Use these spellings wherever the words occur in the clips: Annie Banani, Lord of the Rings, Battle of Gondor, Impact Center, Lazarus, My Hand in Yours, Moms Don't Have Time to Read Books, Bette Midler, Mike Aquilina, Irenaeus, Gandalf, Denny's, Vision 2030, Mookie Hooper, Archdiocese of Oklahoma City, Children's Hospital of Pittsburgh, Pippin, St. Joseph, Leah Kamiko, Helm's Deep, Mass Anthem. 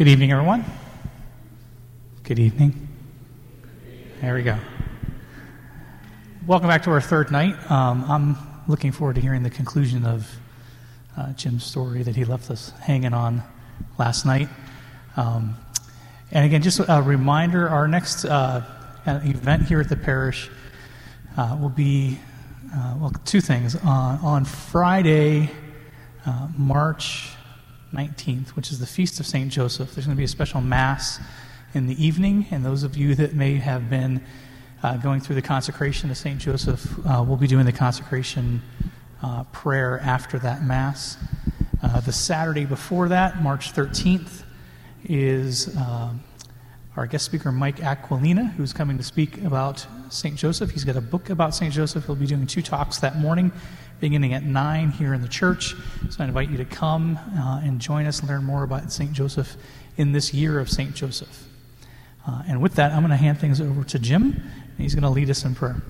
Good evening, everyone. Good evening. There we go. Welcome back to our third night. I'm looking forward to hearing the conclusion of Jim's story that he left us hanging on last night. And again, just a reminder, our next event here at the parish will be, two things. On Friday, March 19th, which is the Feast of St. Joseph. There's going to be a special Mass in the evening, and those of you that may have been going through the consecration of St. Joseph will be doing the consecration prayer after that Mass. The Saturday before that, March 13th, is our guest speaker, Mike Aquilina, who's coming to speak about St. Joseph. He's got a book about St. Joseph. He'll be doing two talks that morning, beginning at 9 here in the church. So I invite you to come and join us and learn more about St. Joseph in this year of St. Joseph. And with that, I'm going to hand things over to Jim, and he's going to lead us in prayer.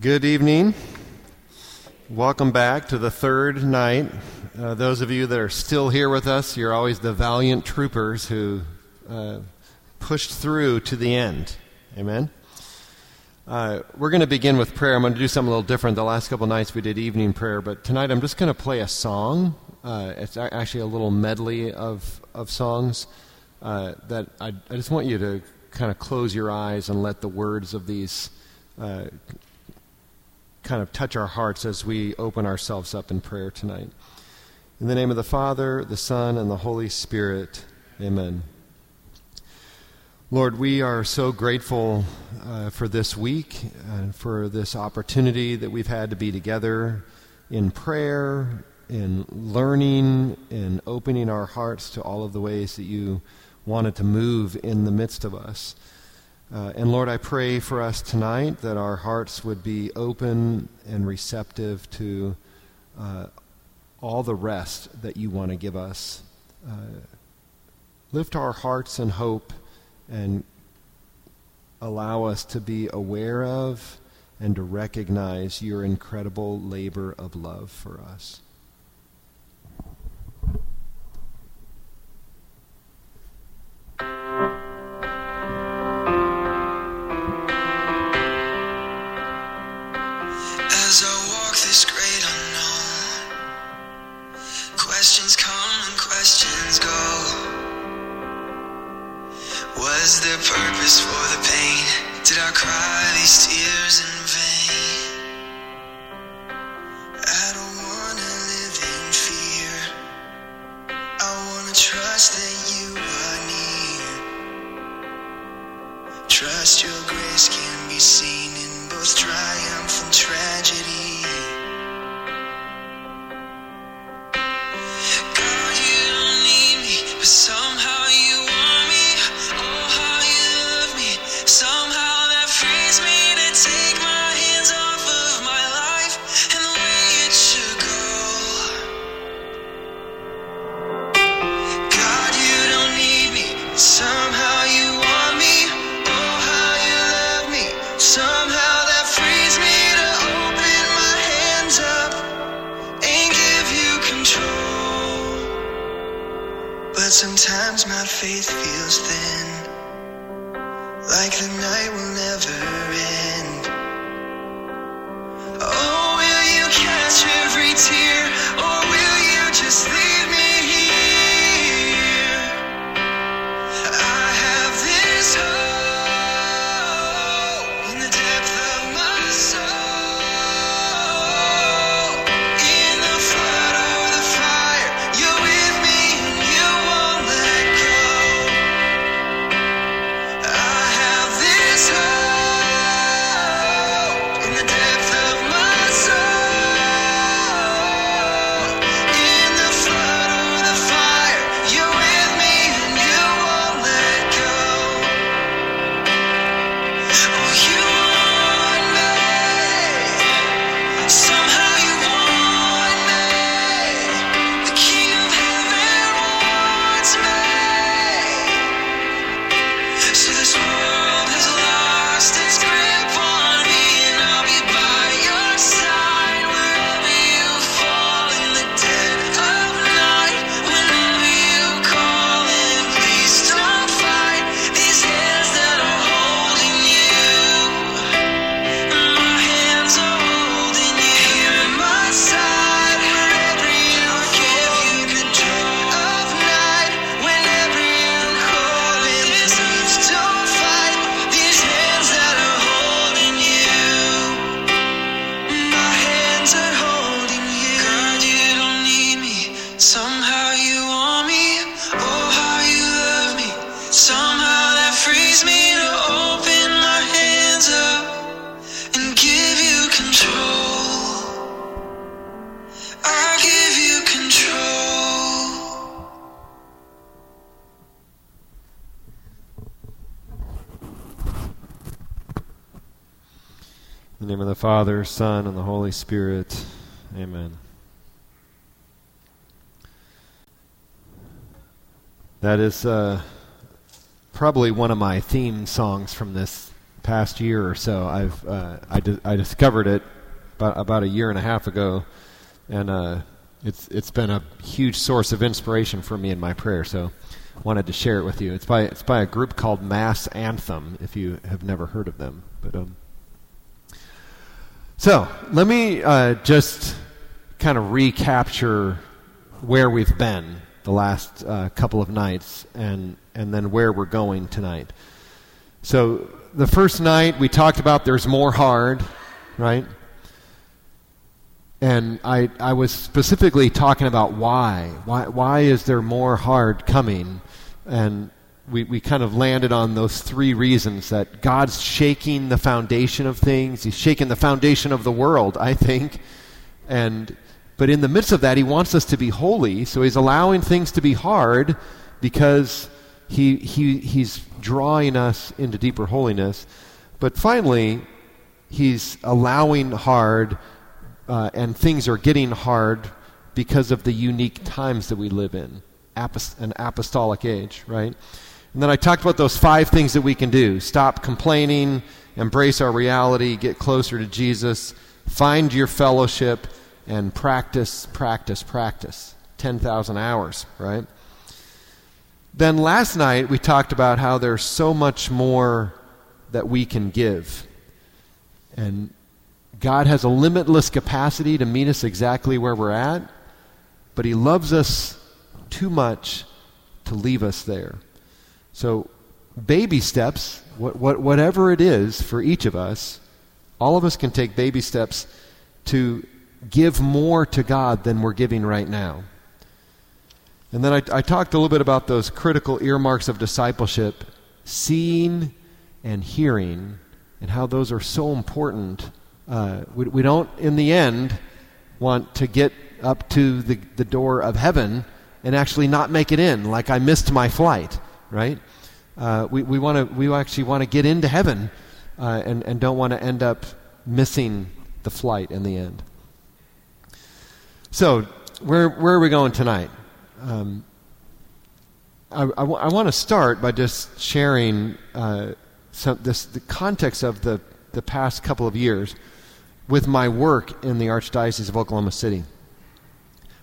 Good evening. Welcome back to the third night. Those of you that are still here with us, you're always the valiant troopers who pushed through to the end. Amen. We're going to begin with prayer. I'm going to do something a little different. The last couple nights we did evening prayer, but tonight I'm just going to play a song. It's actually a little medley of songs that I just want you to kind of close your eyes and let the words of these kind of touch our hearts as we open ourselves up in prayer tonight. In the name of the Father, the Son, and the Holy Spirit, amen. Lord, we are so grateful for this week and for this opportunity that we've had to be together in prayer, in learning, in opening our hearts to all of the ways that you wanted to move in the midst of us. And Lord, I pray for us tonight that our hearts would be open and receptive to all the rest that you want to give us. Lift our hearts in hope and allow us to be aware of and to recognize your incredible labor of love for us. As I walk this great unknown, questions come and questions go. Was there purpose for the pain? Did I cry these tears in vain? I don't wanna live in fear. I wanna trust that you are near. Trust your grace can be seen in both triumph and tragedy. God, you don't need me, but somehow you want me. Somehow that frees me to take my hands off of my life and the way it should go. God, you don't need me. Somehow you want me. Oh, how you love me. Somehow that frees me to open my hands up and give you control. But sometimes my faith feels thin, like the night will never end. Oh, will you catch every tear, or will you just leave me here? I have this hope in the depth of my soul. In the flood or the fire, you're with me and you won't let go. I have this In the name of the Father, Son, and the Holy Spirit. Amen. That is probably one of my theme songs from this past year or so. I discovered it about a year and a half ago, and it's been a huge source of inspiration for me in my prayer. So, wanted to share it with you. It's by a group called Mass Anthem. If you have never heard of them, but. So let me just kind of recapture where we've been the last couple of nights and then where we're going tonight. So the first night we talked about there's more hard, right? And I was specifically talking about why is there more hard coming? And we kind of landed on those three reasons that God's shaking the foundation of things. He's shaking the foundation of the world, I think. But in the midst of that, he wants us to be holy, so he's allowing things to be hard because he's drawing us into deeper holiness. But finally, he's allowing hard, and things are getting hard because of the unique times that we live in, an apostolic age, right? And then I talked about those five things that we can do. Stop complaining, embrace our reality, get closer to Jesus, find your fellowship, and practice. 10,000 hours, right? Then last night we talked about how there's so much more that we can give. And God has a limitless capacity to meet us exactly where we're at, but he loves us too much to leave us there. So baby steps, whatever it is for each of us, all of us can take baby steps to give more to God than we're giving right now. And then I talked a little bit about those critical earmarks of discipleship, seeing and hearing, and how those are so important. We don't, in the end, want to get up to the door of heaven and actually not make it in, like I missed my flight. Right? We actually want to get into heaven, and don't want to end up missing the flight in the end. So where are we going tonight? I want to start by just sharing the context of the past couple of years with my work in the Archdiocese of Oklahoma City.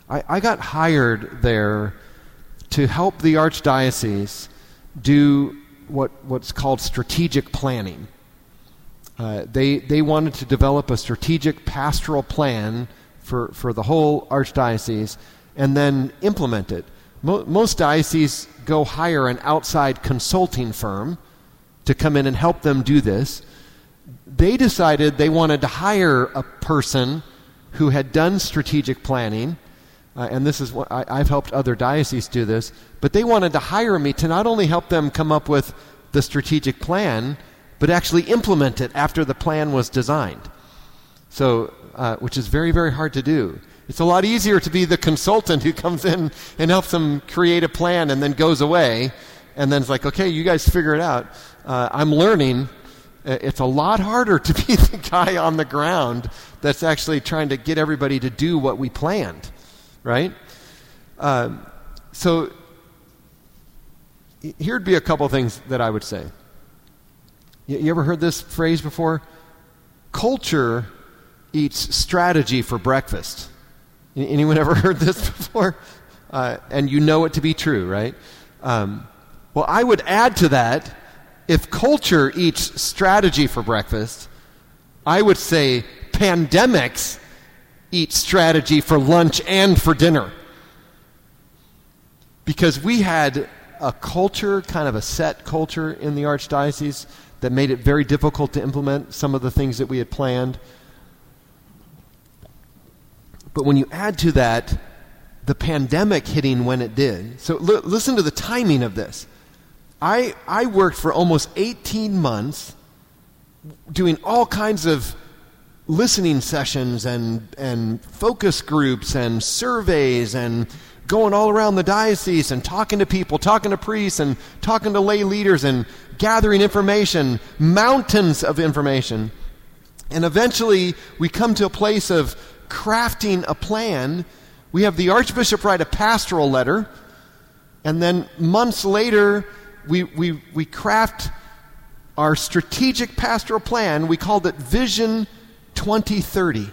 I got hired there to help the Archdiocese do what's called strategic planning. They wanted to develop a strategic pastoral plan for the whole Archdiocese and then implement it. Most dioceses go hire an outside consulting firm to come in and help them do this. They decided they wanted to hire a person who had done strategic planning. And this is what I've helped other dioceses do this, but they wanted to hire me to not only help them come up with the strategic plan, but actually implement it after the plan was designed. So, which is very, very hard to do. It's a lot easier to be the consultant who comes in and helps them create a plan and then goes away, and then it's like, okay, you guys figure it out. I'm learning. It's a lot harder to be the guy on the ground that's actually trying to get everybody to do what we planned. Right? So here'd be a couple things that I would say. You ever heard this phrase before? Culture eats strategy for breakfast. Anyone ever heard this before? And you know it to be true, right? Well, I would add to that, if culture eats strategy for breakfast, I would say pandemics eat strategy for lunch and for dinner. Because we had a culture, kind of a set culture in the Archdiocese that made it very difficult to implement some of the things that we had planned. But when you add to that, the pandemic hitting when it did. So listen to the timing of this. I worked for almost 18 months doing all kinds of listening sessions and focus groups and surveys and going all around the diocese and talking to people, talking to priests and talking to lay leaders and gathering information, mountains of information. And eventually, we come to a place of crafting a plan. We have the Archbishop write a pastoral letter, and then months later, we craft our strategic pastoral plan. We called it Vision 2030,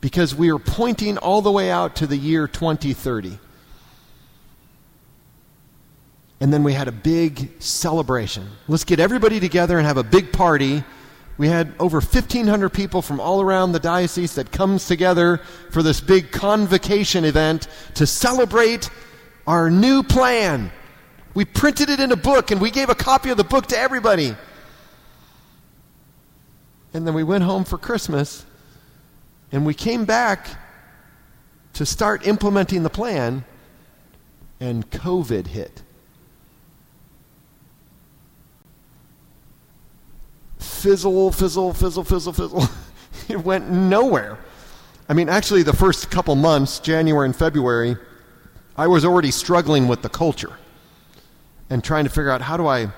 because we are pointing all the way out to the year 2030. And then we had a big celebration. Let's get everybody together and have a big party. We had over 1,500 people from all around the diocese that comes together for this big convocation event to celebrate our new plan. We printed it in a book, and we gave a copy of the book to everybody. And then we went home for Christmas, and we came back to start implementing the plan, and COVID hit. 'Fizzle, fizzle, fizzle. It went nowhere. I mean, actually, the first couple months, January and February, I was already struggling with the culture and trying to figure out how do I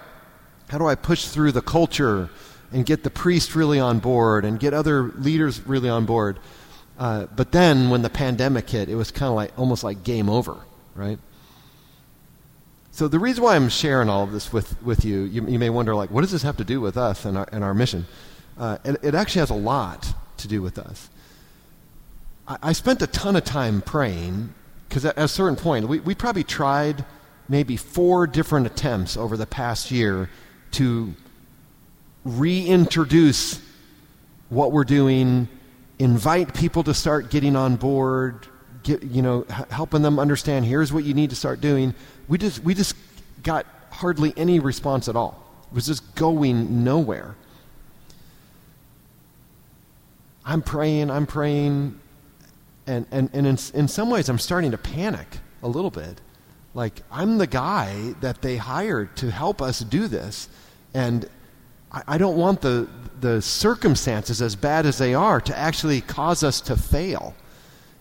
push through the culture and get the priest really on board and get other leaders really on board. But then when the pandemic hit, it was kind of like almost like game over, right? So the reason why I'm sharing all of this with you, you may wonder, like, what does this have to do with us and our mission? It actually has a lot to do with us. I spent a ton of time praying, because at a certain point, we probably tried maybe 4 different attempts over the past year to reintroduce what we're doing, invite people to start getting on board, helping them understand, here's what you need to start doing. We just got hardly any response at all. It was just going nowhere. I'm praying, and in some ways I'm starting to panic a little bit. Like, I'm the guy that they hired to help us do this, and I don't want the circumstances, as bad as they are, to actually cause us to fail.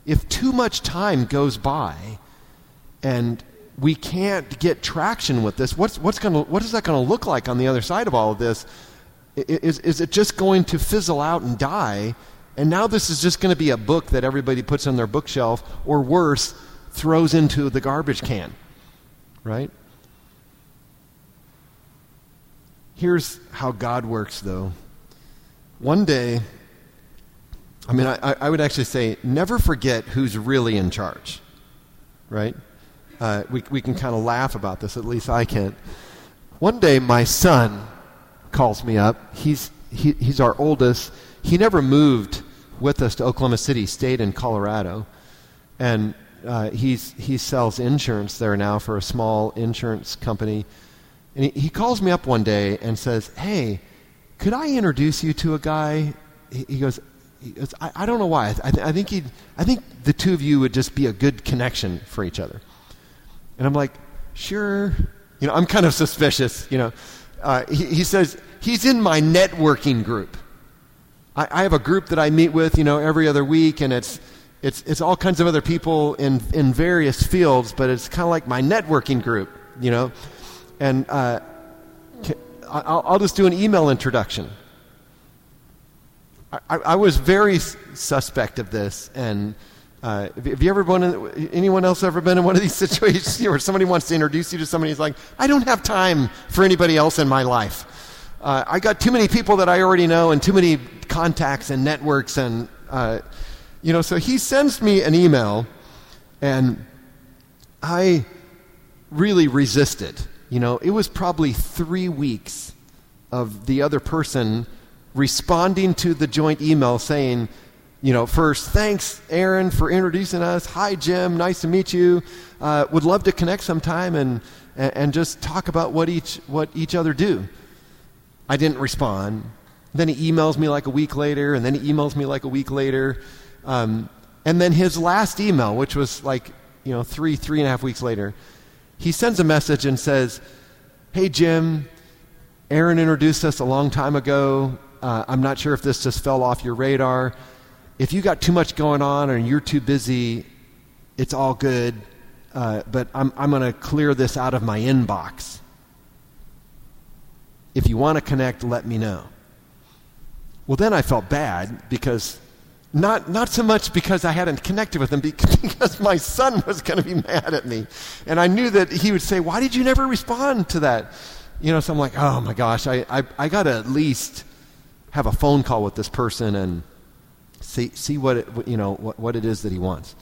If too much time goes by and we can't get traction with this, what is that going to look like on the other side of all of this? Is it just going to fizzle out and die? And now this is just going to be a book that everybody puts on their bookshelf, or worse, throws into the garbage can, right? Here's how God works, though. One day, I would actually say, never forget who's really in charge, right? We can kind of laugh about this, at least I can. One day, my son calls me up. He's our oldest. He never moved with us to Oklahoma City, stayed in Colorado, and he sells insurance there now for a small insurance company. And he calls me up one day and says, "Hey, could I introduce you to a guy?" He goes, "I don't know why. I think the two of you would just be a good connection for each other." And I'm like, sure. I'm kind of suspicious. He says, he's in my networking group. I have a group that I meet with, every other week, and it's all kinds of other people in various fields, but it's kind of like my networking group, And I'll just do an email introduction. I was very suspect of this, and... have you ever anyone else ever been in one of these situations where somebody wants to introduce you to somebody who's like, I don't have time for anybody else in my life. I got too many people that I already know and too many contacts and networks. And, so he sends me an email, and I really resisted. It was probably 3 weeks of the other person responding to the joint email saying, first, thanks, Aaron, for introducing us. Hi, Jim. Nice to meet you. Would love to connect sometime and just talk about what each other do. I didn't respond. Then he emails me like a week later, and then his last email, which was like 3.5 weeks later, he sends a message and says, "Hey, Jim, Aaron introduced us a long time ago. I'm not sure if this just fell off your radar. If you got too much going on and you're too busy, it's all good, but I'm going to clear this out of my inbox. If you want to connect, let me know." Well, then I felt bad because, not so much because I hadn't connected with him, because my son was going to be mad at me. And I knew that he would say, why did you never respond to that? You know, so I'm like, oh my gosh, I got to at least have a phone call with this person and see what it is that he wants.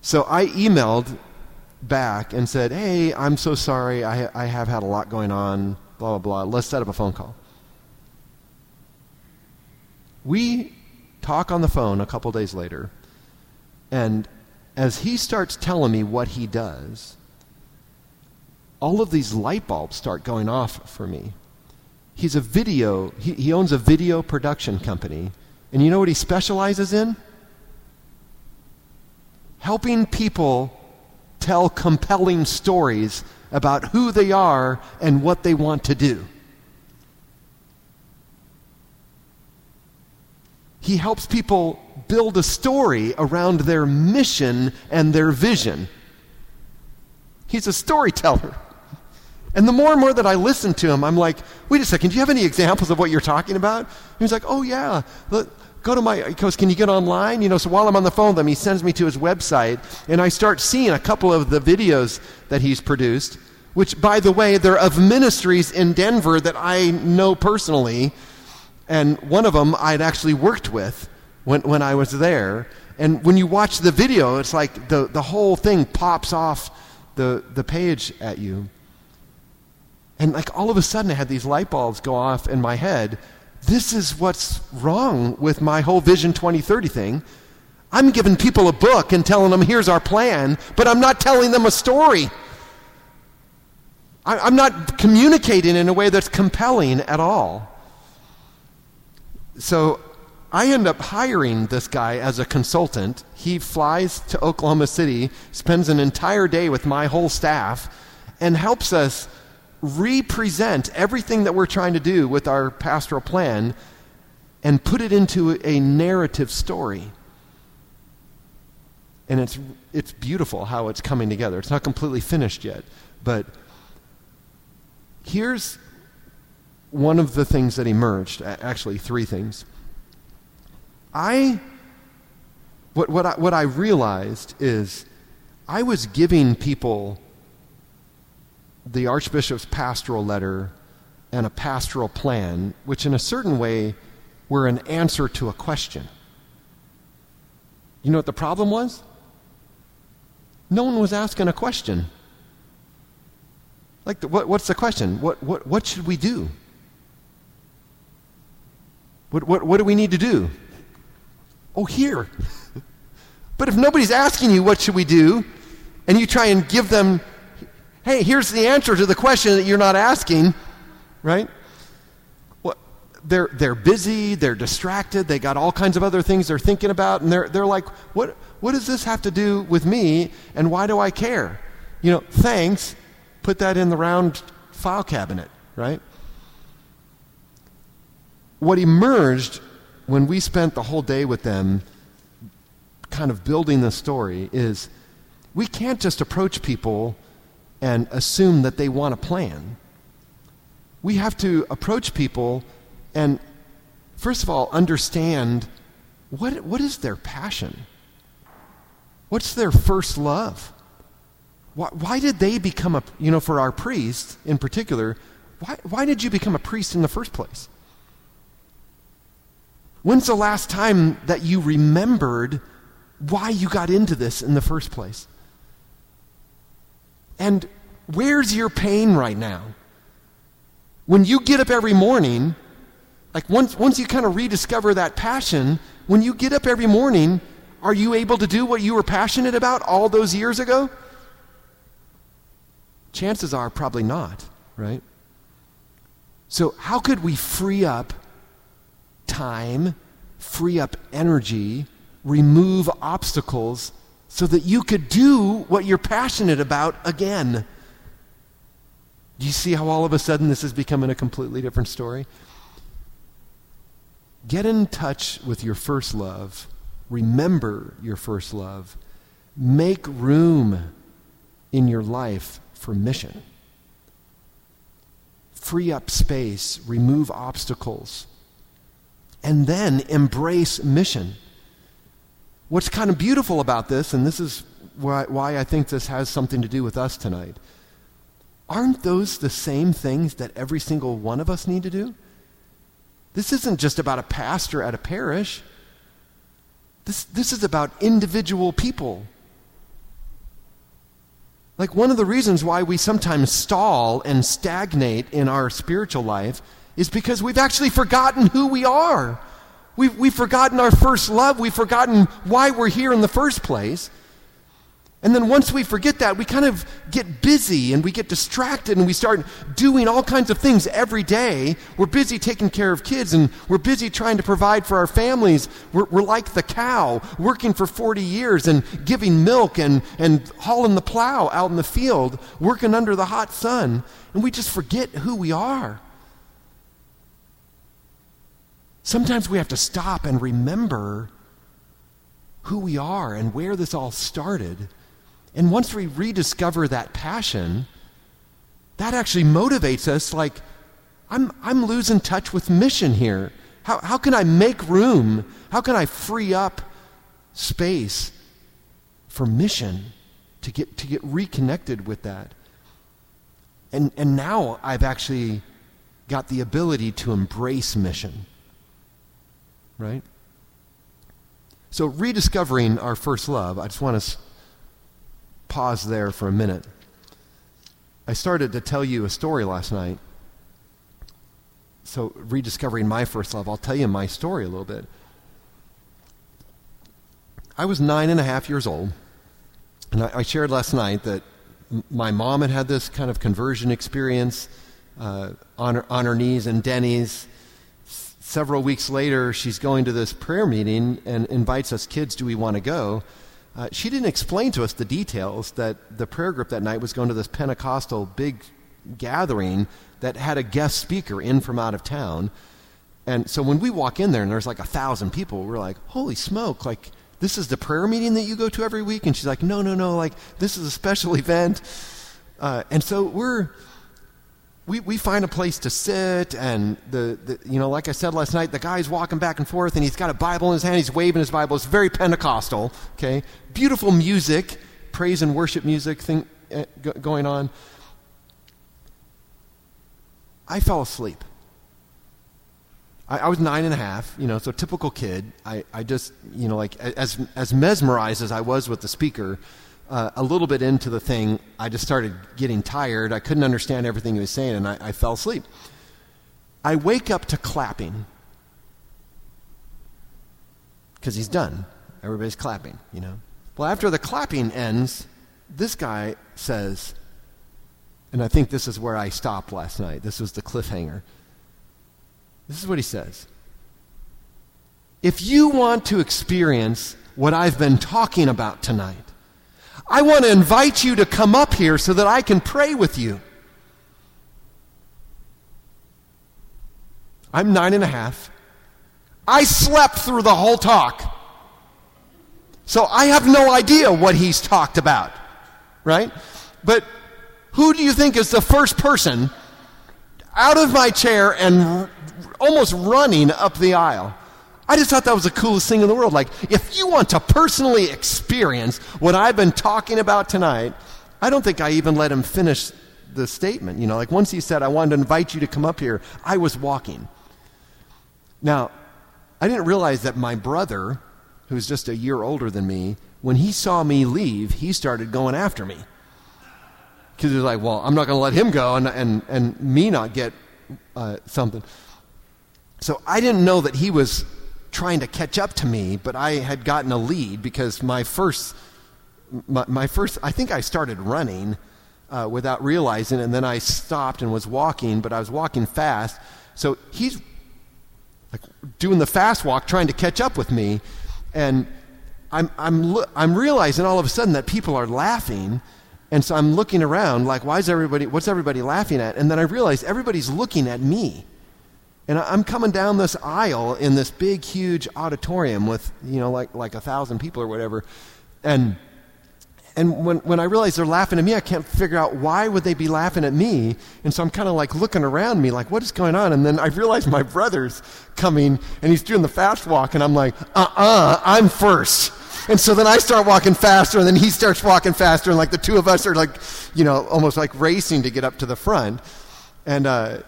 So I emailed back and said, hey, I'm so sorry. I have had a lot going on, blah, blah, blah. Let's set up a phone call. We talk on the phone a couple days later, and as he starts telling me what he does, all of these light bulbs start going off for me. He's a video, he owns a video production company, and you know what he specializes in? Helping people tell compelling stories about who they are and what they want to do. He helps people build a story around their mission and their vision. He's a storyteller. And the more and more that I listen to him, I'm like, wait a second, do you have any examples of what you're talking about? And he's like, oh yeah, look, he goes, can you get online? You know, so while I'm on the phone with him, he sends me to his website, and I start seeing a couple of the videos that he's produced, which, by the way, they're of ministries in Denver that I know personally. And one of them I'd actually worked with when I was there. And when you watch the video, it's like the whole thing pops off the page at you. And like all of a sudden I had these light bulbs go off in my head. This is what's wrong with my whole Vision 2030 thing. I'm giving people a book and telling them, here's our plan, but I'm not telling them a story. I'm not communicating in a way that's compelling at all. So I end up hiring this guy as a consultant. He flies to Oklahoma City, spends an entire day with my whole staff, and helps us represent everything that we're trying to do with our pastoral plan and put it into a narrative story. And it's beautiful how it's coming together. It's not completely finished yet, but here's one of the things that emerged, actually three things. What I realized is I was giving people the Archbishop's pastoral letter and a pastoral plan, which in a certain way were an answer to a question. You know what the problem was? No one was asking a question. Like, what's the question? What should we do? What do we need to do? Oh, here. But if nobody's asking you what should we do, and you try and give them, hey, here's the answer to the question that you're not asking, right? Well, they're busy, they're distracted, they got all kinds of other things they're thinking about, and they're like, what does this have to do with me, and why do I care? You know, thanks, put that in the round file cabinet, right? What emerged when we spent the whole day with them kind of building the story is we can't just approach people and assume that they want a plan. We have to approach people and, first of all, understand what is their passion? What's their first love? Why did they become for our priest in particular, why did you become a priest in the first place? When's the last time that you remembered why you got into this in the first place? And where's your pain right now? When you get up every morning, like once you kind of rediscover that passion, when you get up every morning, are you able to do what you were passionate about all those years ago? Chances are probably not, right? So how could we free up time, free up energy, remove obstacles so that you could do what you're passionate about again? Do you see how all of a sudden this is becoming a completely different story? Get in touch with your first love. Remember your first love. Make room in your life for mission. Free up space, remove obstacles, and then embrace mission. What's kind of beautiful about this, and this is why I think this has something to do with us tonight, aren't those the same things that every single one of us need to do? This isn't just about a pastor at a parish. This is about individual people. Like, one of the reasons why we sometimes stall and stagnate in our spiritual life is because we've actually forgotten who we are. We've forgotten our first love. We've forgotten why we're here in the first place. And then once we forget that, we kind of get busy and we get distracted and we start doing all kinds of things every day. We're busy taking care of kids and we're busy trying to provide for our families. We're like the cow working for 40 years and giving milk and hauling the plow out in the field, working under the hot sun. And we just forget who we are. Sometimes we have to stop and remember who we are and where this all started. And once we rediscover that passion, that actually motivates us. Like, I'm losing touch with mission here. How can I make room? How can I free up space for mission to get reconnected with that? And now I've actually got the ability to embrace mission, right? So rediscovering our first love, I just want to pause there for a minute. I started to tell you a story last night. So rediscovering my first love, I'll tell you my story a little bit. I was 9.5 years old, and I shared last night that my mom had this kind of conversion experience on her knees in Denny's. Several weeks later, she's going to this prayer meeting and invites us kids, do we want to go? She didn't explain to us the details that the prayer group that night was going to this Pentecostal big gathering that had a guest speaker in from out of town. And so when we walk in there and there's like 1,000 people, we're like, holy smoke, like, this is the prayer meeting that you go to every week? And she's like, no, like, this is a special event. And so we find a place to sit, and the you know, like I said last night, the guy's walking back and forth, and he's got a Bible in his hand. He's waving his Bible. It's very Pentecostal, okay? Beautiful music, praise and worship music thing going on. I fell asleep. I was 9.5, you know, so typical kid. I just, you know, like, as mesmerized as I was with the speaker, a little bit into the thing, I just started getting tired. I couldn't understand everything he was saying, and I fell asleep. I wake up to clapping because he's done. Everybody's clapping, you know. Well, after the clapping ends, this guy says, and I think this is where I stopped last night. This was the cliffhanger. This is what he says. If you want to experience what I've been talking about tonight, I want to invite you to come up here so that I can pray with you. I'm 9.5. I slept through the whole talk. So I have no idea what he's talked about, right? But who do you think is the first person out of my chair and almost running up the aisle? I just thought that was the coolest thing in the world. Like, if you want to personally experience what I've been talking about tonight, I don't think I even let him finish the statement. You know, like, once he said, I wanted to invite you to come up here, I was walking. Now, I didn't realize that my brother, who's just a year older than me, when he saw me leave, he started going after me. Because he was like, well, I'm not going to let him go and me not get something. So I didn't know that he was trying to catch up to me, but I had gotten a lead because my first, I think I started running without realizing, and then I stopped and was walking, but I was walking fast. So he's like doing the fast walk, trying to catch up with me, and I'm realizing all of a sudden that people are laughing, and so I'm looking around like, what's everybody laughing at? And then I realize everybody's looking at me. And I'm coming down this aisle in this big, huge auditorium with, you know, like 1,000 people or whatever. And And when I realize they're laughing at me, I can't figure out why would they be laughing at me. And so I'm kind of like looking around me like, what is going on? And then I realize my brother's coming and he's doing the fast walk and I'm like, I'm first. And so then I start walking faster and then he starts walking faster and like the two of us are like, you know, almost like racing to get up to the front. And the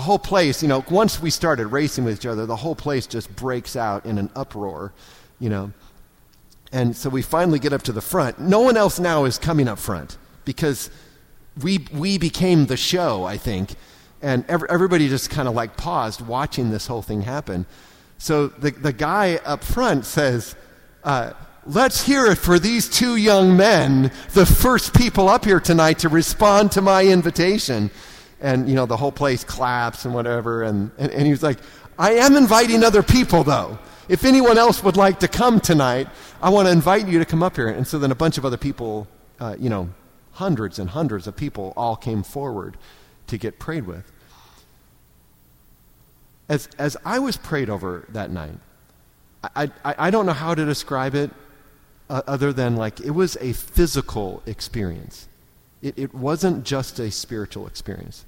whole place, you know, once we started racing with each other, the whole place just breaks out in an uproar, you know. And so we finally get up to the front. No one else now is coming up front because we became the show, I think. And everybody just kind of like paused watching this whole thing happen. So the guy up front says, let's hear it for these two young men, the first people up here tonight to respond to my invitation. And, you know, the whole place claps and whatever. And he was like, I am inviting other people, though. If anyone else would like to come tonight, I want to invite you to come up here. And so then a bunch of other people, you know, hundreds and hundreds of people all came forward to get prayed with. As I was prayed over that night, I don't know how to describe it other than like it was a physical experience. It wasn't just a spiritual experience.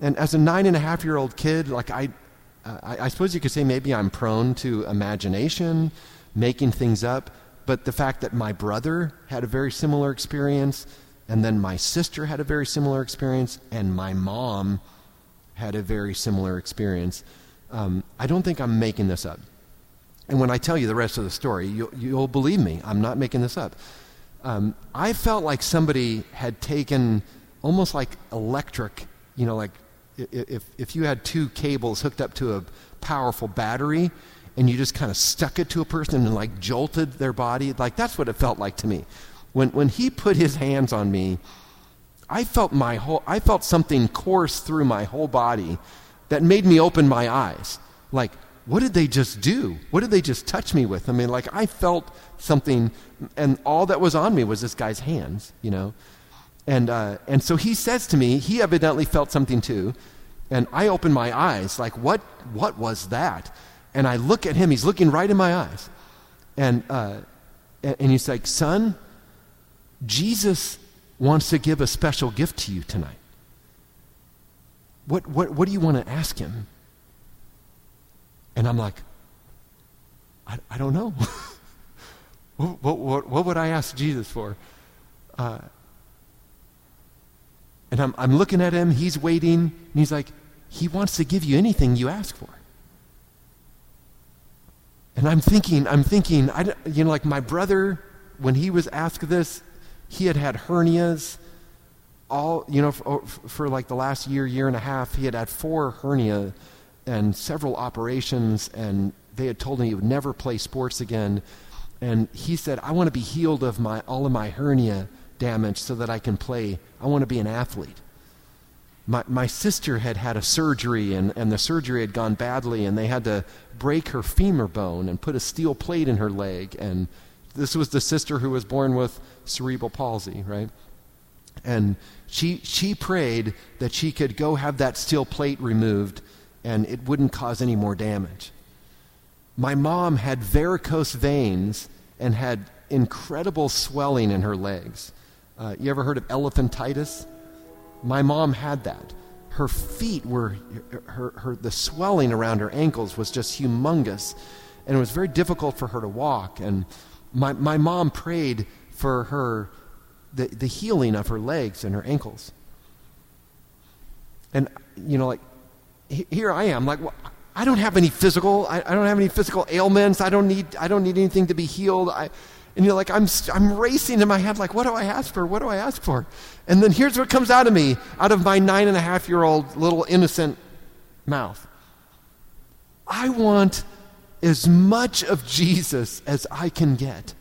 And as a 9.5-year-old kid, like I suppose you could say maybe I'm prone to imagination, making things up, but the fact that my brother had a very similar experience, and then my sister had a very similar experience, and my mom had a very similar experience, I don't think I'm making this up. And when I tell you the rest of the story, you'll believe me. I'm not making this up. I felt like somebody had taken almost like electric, you know, like if you had two cables hooked up to a powerful battery and you just kind of stuck it to a person and like jolted their body, like that's what it felt like to me. When he put his hands on me, I felt something course through my whole body that made me open my eyes. Like, what did they just do? What did they just touch me with? I mean, like I felt something and all that was on me was this guy's hands, you know? And so he says to me, he evidently felt something too, and I open my eyes, like, what was that? And I look at him, he's looking right in my eyes. And he's like, son, Jesus wants to give a special gift to you tonight. What do you want to ask him? And I'm like, I don't know. what would I ask Jesus for? And I'm looking at him, he's waiting, and he's like, he wants to give you anything you ask for. And I'm thinking, you know, like my brother, when he was asked this, he had hernias all, you know, for like the last year and a half, he had 4 hernia and several operations, and they had told him he would never play sports again. And he said, I want to be healed of all of my hernia damage so that I can play. I want to be an athlete. My sister had a surgery, and the surgery had gone badly, and they had to break her femur bone and put a steel plate in her leg. And this was the sister who was born with cerebral palsy, right? And she prayed that she could go have that steel plate removed and it wouldn't cause any more damage. My mom had varicose veins and had incredible swelling in her legs. You ever heard of elephantitis? My mom had that. Her feet were, the swelling around her ankles was just humongous, and it was very difficult for her to walk. And my mom prayed for her, the healing of her legs and her ankles. And, you know, like, here I am, like, well, I don't have any physical, I don't have any physical ailments, I don't need anything to be healed, and you're like, I'm racing in my head, like, what do I ask for? And then here's what comes out of me, out of my 9.5-year-old little innocent mouth. I want as much of Jesus as I can get.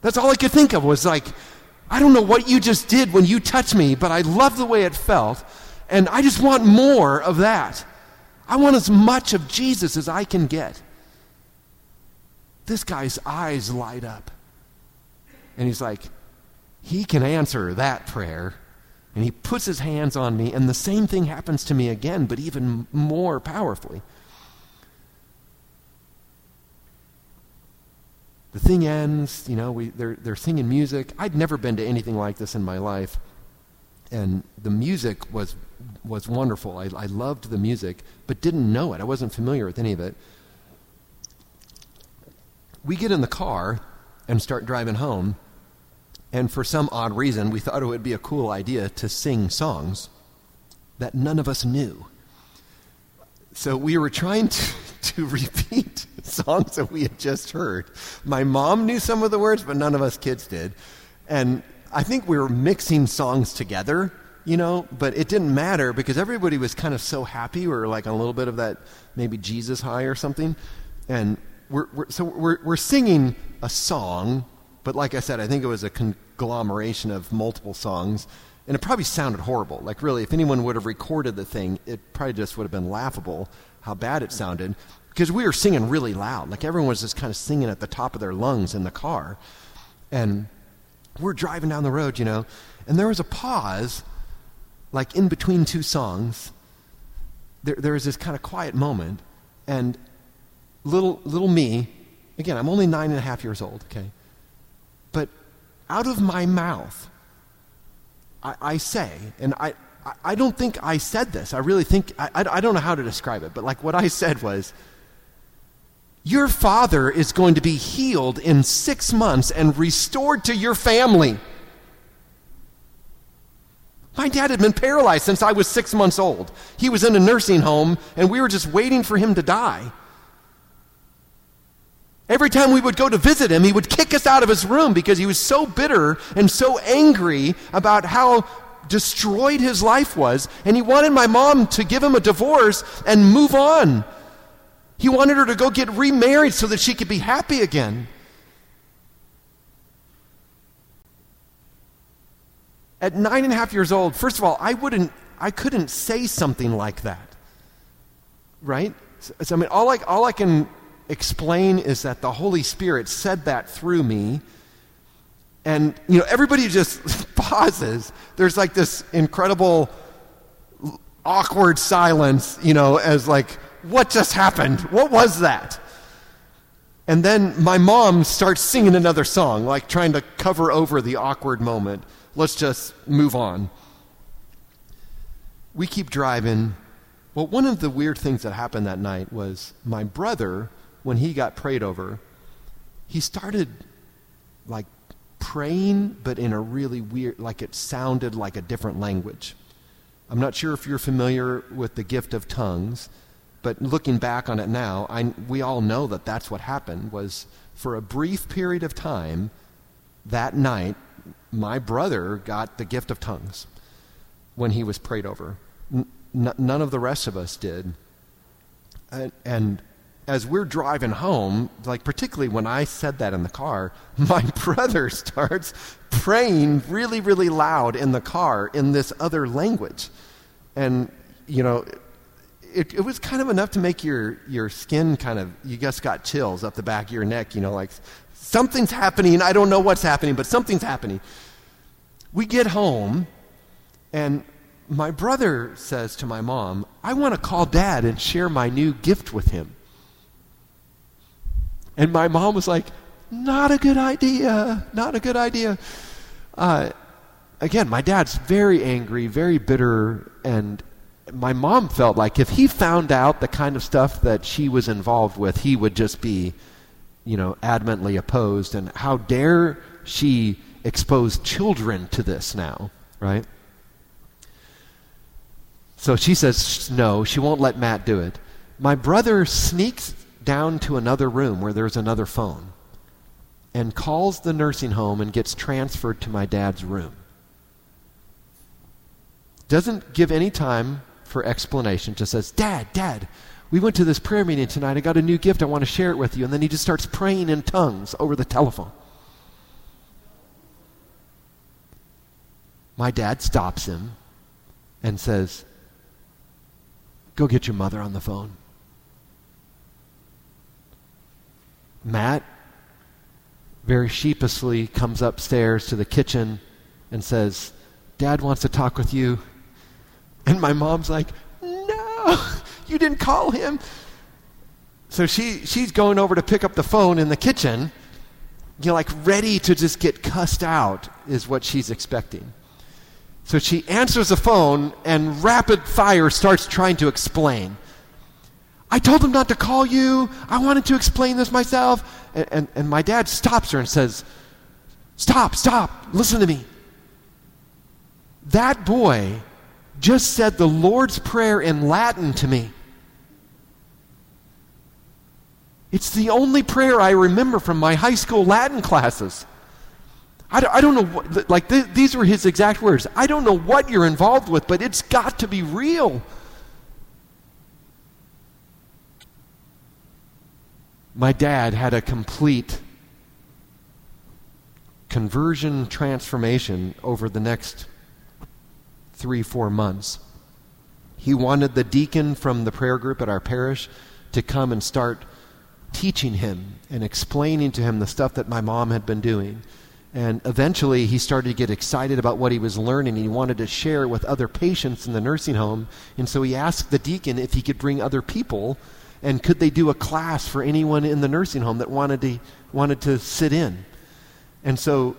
That's all I could think of was like, I don't know what you just did when you touched me, but I love the way it felt, and I just want more of that. I want as much of Jesus as I can get. This guy's eyes light up. And he's like, he can answer that prayer. And he puts his hands on me, and the same thing happens to me again, but even more powerfully. The thing ends, you know, they're singing music. I'd never been to anything like this in my life. And the music was wonderful. I loved the music, but didn't know it. I wasn't familiar with any of it. We get in the car and start driving home. And for some odd reason, we thought it would be a cool idea to sing songs that none of us knew. So we were trying to repeat songs that we had just heard. My mom knew some of the words, but none of us kids did. And I think we were mixing songs together, you know, but it didn't matter because everybody was kind of so happy. We were like on a little bit of that maybe Jesus high or something. And we're singing a song, but like I said, I think it was a conglomeration of multiple songs, and it probably sounded horrible. Like really, if anyone would have recorded the thing, it probably just would have been laughable how bad it sounded, because we were singing really loud. Like everyone was just kind of singing at the top of their lungs in the car, and we're driving down the road, you know, and there was a pause, like in between two songs. There was this kind of quiet moment, and little me, again, I'm only 9.5 years old, okay? But out of my mouth, I say, and I don't think I said this. I really think, I don't know how to describe it, but like what I said was, your father is going to be healed in 6 months and restored to your family. My dad had been paralyzed since I was 6 months old. He was in a nursing home, and we were just waiting for him to die. Every time we would go to visit him, he would kick us out of his room because he was so bitter and so angry about how destroyed his life was. And he wanted my mom to give him a divorce and move on. He wanted her to go get remarried so that she could be happy again. At 9.5 years old, first of all, I couldn't say something like that, right? So I mean, all I can explain is that the Holy Spirit said that through me, and you know, everybody just pauses. There's like this incredible awkward silence, you know, as like, what just happened? What was that? And then my mom starts singing another song, like trying to cover over the awkward moment. Let's just move on. We keep driving. Well, one of the weird things that happened that night was my brother, when he got prayed over, he started like praying, but in a really weird, like it sounded like a different language. I'm not sure if you're familiar with the gift of tongues, but looking back on it now, we all know that that's what happened. Was for a brief period of time that night, my brother got the gift of tongues when he was prayed over. None of the rest of us did. And as we're driving home, like particularly when I said that in the car, my brother starts praying really, really loud in the car in this other language. And, you know, it was kind of enough to make your skin kind of, you just got chills up the back of your neck, you know, like something's happening. I don't know what's happening, but something's happening. We get home, and my brother says to my mom, I want to call Dad and share my new gift with him. And my mom was like, not a good idea. Again, my dad's very angry, very bitter, and my mom felt like if he found out the kind of stuff that she was involved with, he would just be, you know, adamantly opposed, and how dare she expose children to this now, right? So she says, no, she won't let Matt do it. My brother sneaks down to another room where there's another phone and calls the nursing home and gets transferred to my dad's room. Doesn't give any time for explanation, just says, Dad, we went to this prayer meeting tonight. I got a new gift. I want to share it with you. And then he just starts praying in tongues over the telephone. My dad stops him and says, go get your mother on the phone. Matt very sheepishly comes upstairs to the kitchen and says, Dad wants to talk with you. And my mom's like, no, you didn't call him. So she's going over to pick up the phone in the kitchen, you know, like ready to just get cussed out is what she's expecting. So she answers the phone and rapid fire starts trying to explain. I told him not to call you. I wanted to explain this myself. And my dad stops her and says, Stop, listen to me. That boy just said the Lord's Prayer in Latin to me. It's the only prayer I remember from my high school Latin classes. I don't know, these were his exact words. I don't know what you're involved with, but it's got to be real. My dad had a complete conversion transformation over the next 3-4 months. He wanted the deacon from the prayer group at our parish to come and start teaching him and explaining to him the stuff that my mom had been doing. And eventually he started to get excited about what he was learning. He wanted to share it with other patients in the nursing home. And so he asked the deacon if he could bring other people and could they do a class for anyone in the nursing home that wanted to sit in. And so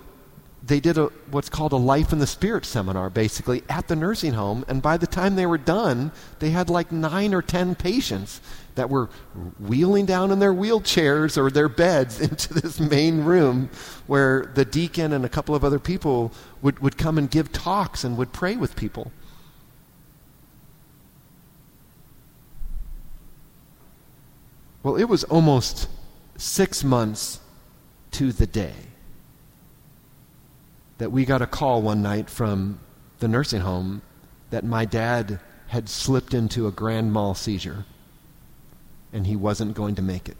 they did what's called a Life in the Spirit seminar, basically, at the nursing home. And by the time they were done, they had like 9 or 10 patients that were wheeling down in their wheelchairs or their beds into this main room where the deacon and a couple of other people would come and give talks and would pray with people. Well, it was almost 6 months to the day that we got a call one night from the nursing home that my dad had slipped into a grand mal seizure and he wasn't going to make it.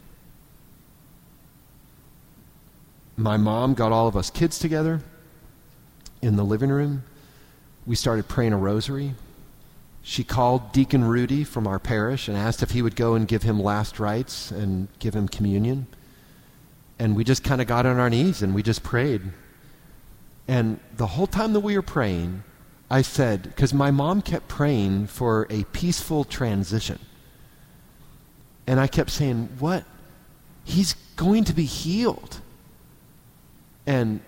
My mom got all of us kids together in the living room. We started praying a rosary. She called Deacon Rudy from our parish and asked if he would go and give him last rites and give him communion. And we just kind of got on our knees and we just prayed. And the whole time that we were praying, I said, because my mom kept praying for a peaceful transition. And I kept saying, what? He's going to be healed. And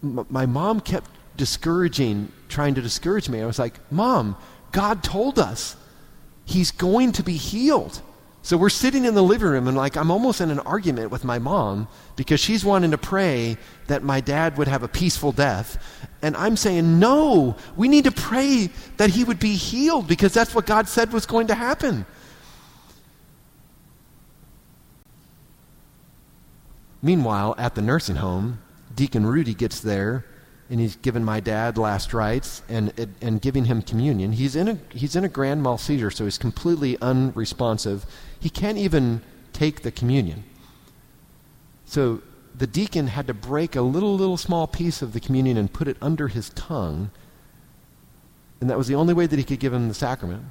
my mom kept trying to discourage me. I was like, Mom, God told us he's going to be healed. So we're sitting in the living room and like I'm almost in an argument with my mom because she's wanting to pray that my dad would have a peaceful death. And I'm saying, no, we need to pray that he would be healed because that's what God said was going to happen. Meanwhile, at the nursing home, Deacon Rudy gets there and he's giving my dad last rites and giving him communion. He's in a grand mal seizure, so he's completely unresponsive. He can't even take the communion. So the deacon had to break a little small piece of the communion and put it under his tongue. And that was the only way that he could give him the sacrament.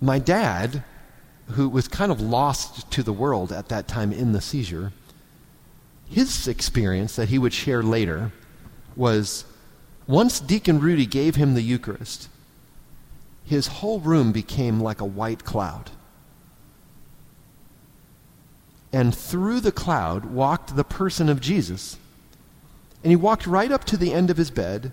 My dad, who was kind of lost to the world at that time in the seizure, his experience that he would share later was once Deacon Rudy gave him the Eucharist, his whole room became like a white cloud. And through the cloud walked the person of Jesus. And he walked right up to the end of his bed,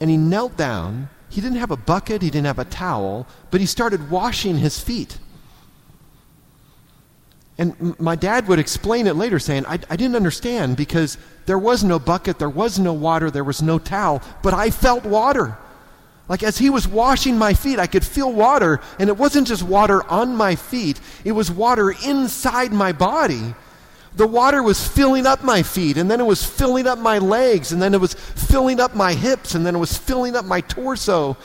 and he knelt down. He didn't have a bucket, he didn't have a towel, but he started washing his feet. And my dad would explain it later saying, I didn't understand because there was no bucket, there was no water, there was no towel, but I felt water. Like as he was washing my feet, I could feel water, and it wasn't just water on my feet, it was water inside my body. The water was filling up my feet, and then it was filling up my legs, and then it was filling up my hips, and then it was filling up my torso.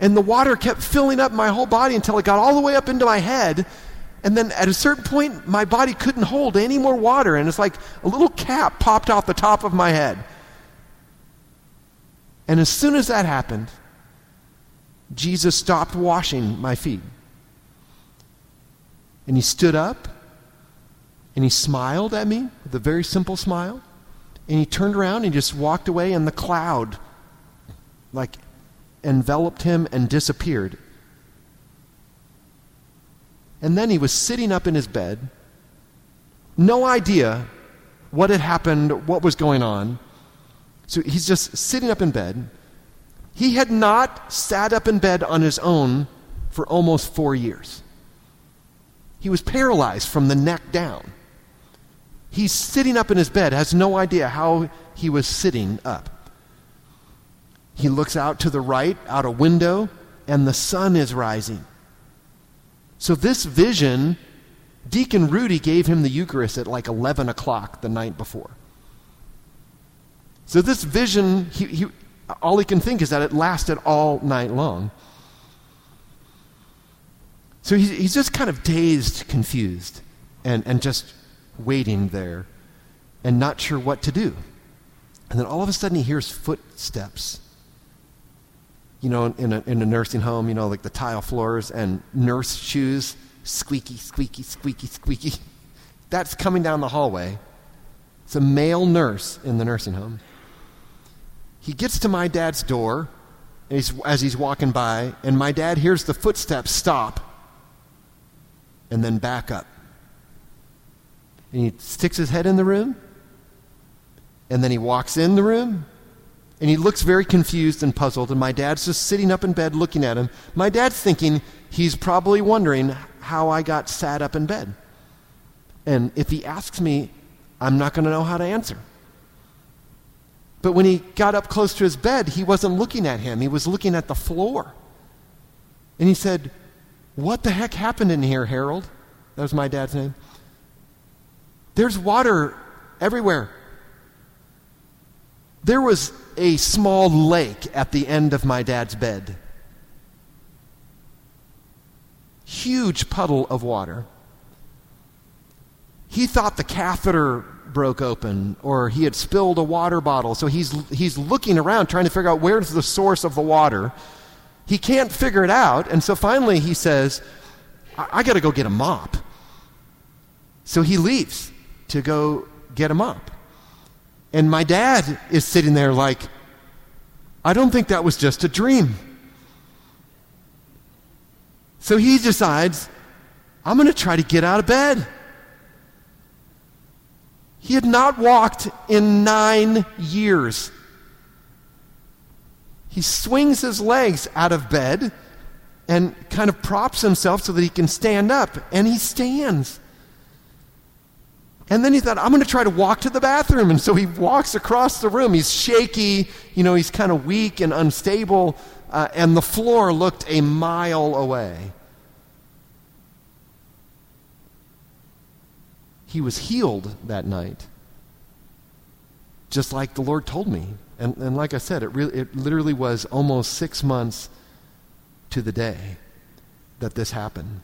And the water kept filling up my whole body until it got all the way up into my head. And then at a certain point, my body couldn't hold any more water, and it's like a little cap popped off the top of my head. And as soon as that happened, Jesus stopped washing my feet. And he stood up, and he smiled at me with a very simple smile, and he turned around and just walked away, and the cloud like enveloped him and disappeared. And then he was sitting up in his bed, No idea what had happened, what was going on. So he's just sitting up in bed. He had not sat up in bed on his own for almost 4 years. He was paralyzed from the neck down. He's sitting up in his bed, has no idea how he was sitting up. He looks out to the right, out a window, and the sun is rising. So this vision, Deacon Rudy gave him the Eucharist at like 11 o'clock the night before. So this vision, all he can think is that it lasted all night long. So he's just kind of dazed, confused, and just waiting there and not sure what to do. And then all of a sudden he hears footsteps. You know, in a nursing home, you know, like the tile floors and nurse shoes, squeaky, squeaky, squeaky, squeaky. That's coming down the hallway. It's a male nurse in the nursing home. He gets to my dad's door and as he's walking by, and my dad hears the footsteps stop and then back up. And he sticks his head in the room, and then he walks in the room, and he looks very confused and puzzled, and my dad's just sitting up in bed looking at him. My dad's thinking he's probably wondering how I got sat up in bed. And if he asks me, I'm not going to know how to answer. But when he got up close to his bed, he wasn't looking at him. He was looking at the floor. And he said, "What the heck happened in here, Harold?" That was my dad's name. "There's water everywhere. There was a small lake at the end of my dad's bed. Huge puddle of water. He thought the catheter broke open, or he had spilled a water bottle. So he's looking around trying to figure out where's the source of the water. He can't figure it out, and so finally he says, I got to go get a mop." So he leaves to go get a mop. And my dad is sitting there like, I don't think that was just a dream. So he decides, I'm going to try to get out of bed. He had not walked in 9 years. He swings his legs out of bed and kind of props himself so that he can stand up. And he stands. And then he thought, I'm going to try to walk to the bathroom. And so he walks across the room. He's shaky, you know, he's kind of weak and unstable. And the floor looked a mile away. He was healed that night, just like the Lord told me. And like I said, it literally was almost 6 months to the day that this happened.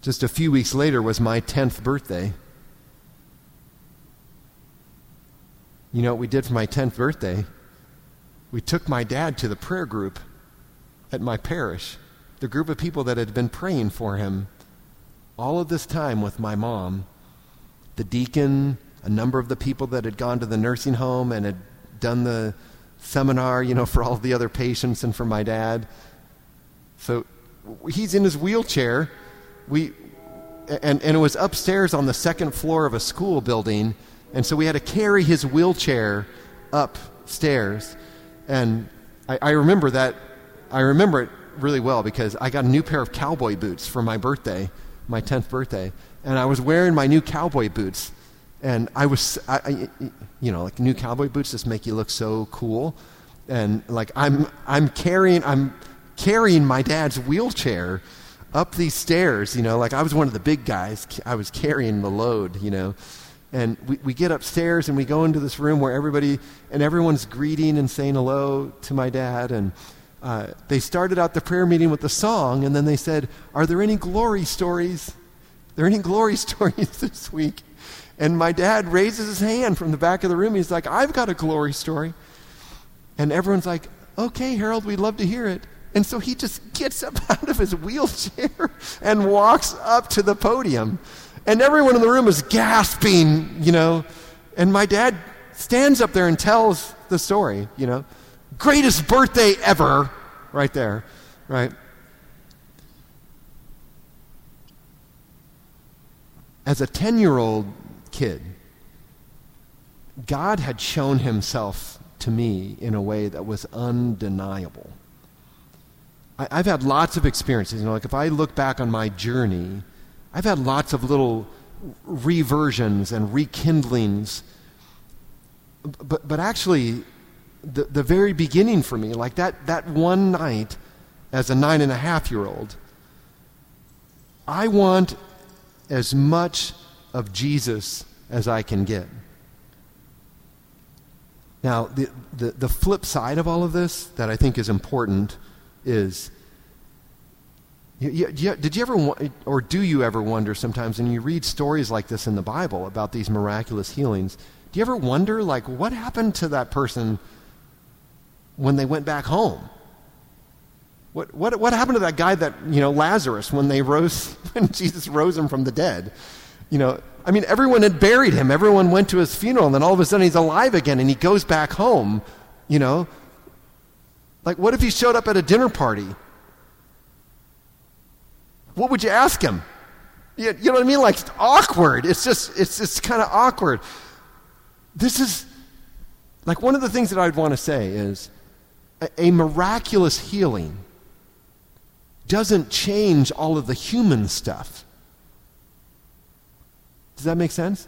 Just a few weeks later was my 10th birthday. You know what we did for my 10th birthday? We took my dad to the prayer group at my parish, the group of people that had been praying for him all of this time with my mom, the deacon, a number of the people that had gone to the nursing home and had done the seminar, you know, for all the other patients and for my dad. So he's in his wheelchair. And it was upstairs on the second floor of a school building, and so we had to carry his wheelchair upstairs. And I remember it really well because I got a new pair of cowboy boots for my birthday, my 10th birthday, and I was wearing my new cowboy boots, and I new cowboy boots just make you look so cool, and like I'm carrying my dad's wheelchair up these stairs, you know, like I was one of the big guys. I was carrying the load, you know. And we get upstairs and we go into this room where everyone's greeting and saying hello to my dad. And they started out the prayer meeting with a song, and then they said, "Are there any glory stories? Are there any glory stories this week?" And my dad raises his hand from the back of the room. He's like, "I've got a glory story." And everyone's like, "Okay, Harold, we'd love to hear it." And so he just gets up out of his wheelchair and walks up to the podium. And everyone in the room is gasping, you know. And my dad stands up there and tells the story, you know. Greatest birthday ever, right there, right? as a 10-year-old kid, God had shown himself to me in a way that was undeniable. I've had lots of experiences. You know, like if I look back on my journey, I've had lots of little reversions and rekindlings. But actually, the very beginning for me, like that one night as a 9.5-year-old, I want as much of Jesus as I can get. Now, the flip side of all of this that I think is important is, do you ever wonder sometimes, and you read stories like this in the Bible about these miraculous healings, do you ever wonder, like, what happened to that person when they went back home? What happened to that guy that, you know, Lazarus, when Jesus rose him from the dead? You know, I mean, everyone had buried him. Everyone went to his funeral, and then all of a sudden he's alive again, and he goes back home, you know. Like, what if he showed up at a dinner party? What would you ask him? You know what I mean? Like, it's awkward. It's just kind of awkward. This is, like, one of the things that I'd want to say is a miraculous healing doesn't change all of the human stuff. Does that make sense?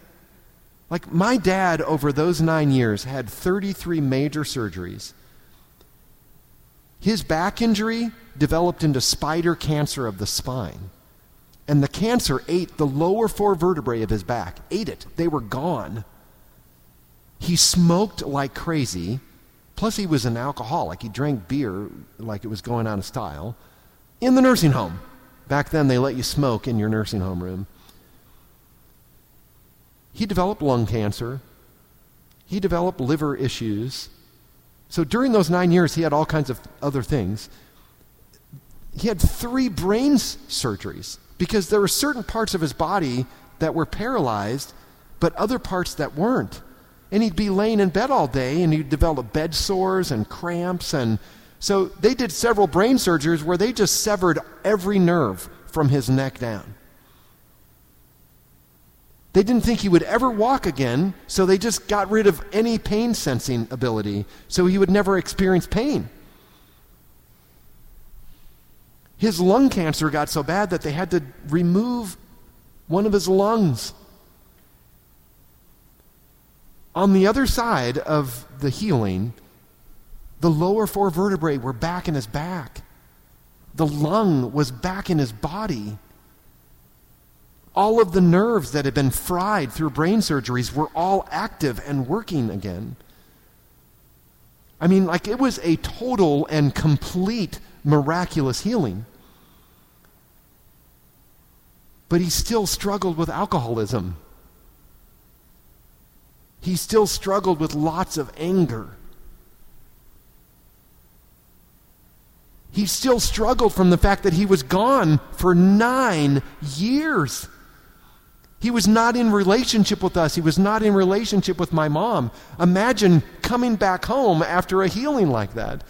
Like, my dad, over those 9 years, had 33 major surgeries. His back injury developed into spider cancer of the spine. And the cancer ate the lower 4 vertebrae of his back. Ate it. They were gone. He smoked like crazy. Plus, he was an alcoholic. He drank beer like it was going out of style. In the nursing home. Back then, they let you smoke in your nursing home room. He developed lung cancer. He developed liver issues. So during those 9 years, he had all kinds of other things. He had 3 brain surgeries because there were certain parts of his body that were paralyzed, but other parts that weren't. And he'd be laying in bed all day, and he'd develop bed sores and cramps. And so they did several brain surgeries where they just severed every nerve from his neck down. They didn't think he would ever walk again, so they just got rid of any pain-sensing ability, so he would never experience pain. His lung cancer got so bad that they had to remove one of his lungs. On the other side of the healing, the lower 4 vertebrae were back in his back. The lung was back in his body. All of the nerves that had been fried through brain surgeries were all active and working again. I mean, like, it was a total and complete miraculous healing. But he still struggled with alcoholism. He still struggled with lots of anger. He still struggled from the fact that he was gone for 9 years. He was not in relationship with us. He was not in relationship with my mom. Imagine coming back home after a healing like that.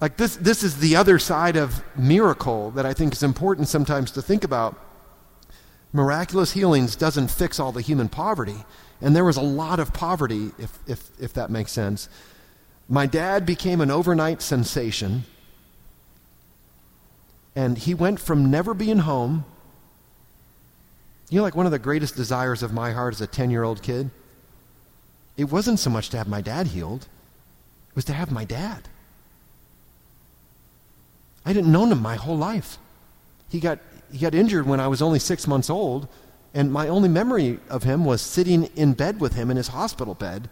Like, this is the other side of miracle that I think is important sometimes to think about. Miraculous healings doesn't fix all the human poverty. And there was a lot of poverty, if that makes sense. My dad became an overnight sensation. And he went from never being home. You know, like, one of the greatest desires of my heart as a 10-year-old kid, it wasn't so much to have my dad healed, it was to have my dad. I didn't know him my whole life. He got injured when I was only 6 months old, and my only memory of him was sitting in bed with him in his hospital bed.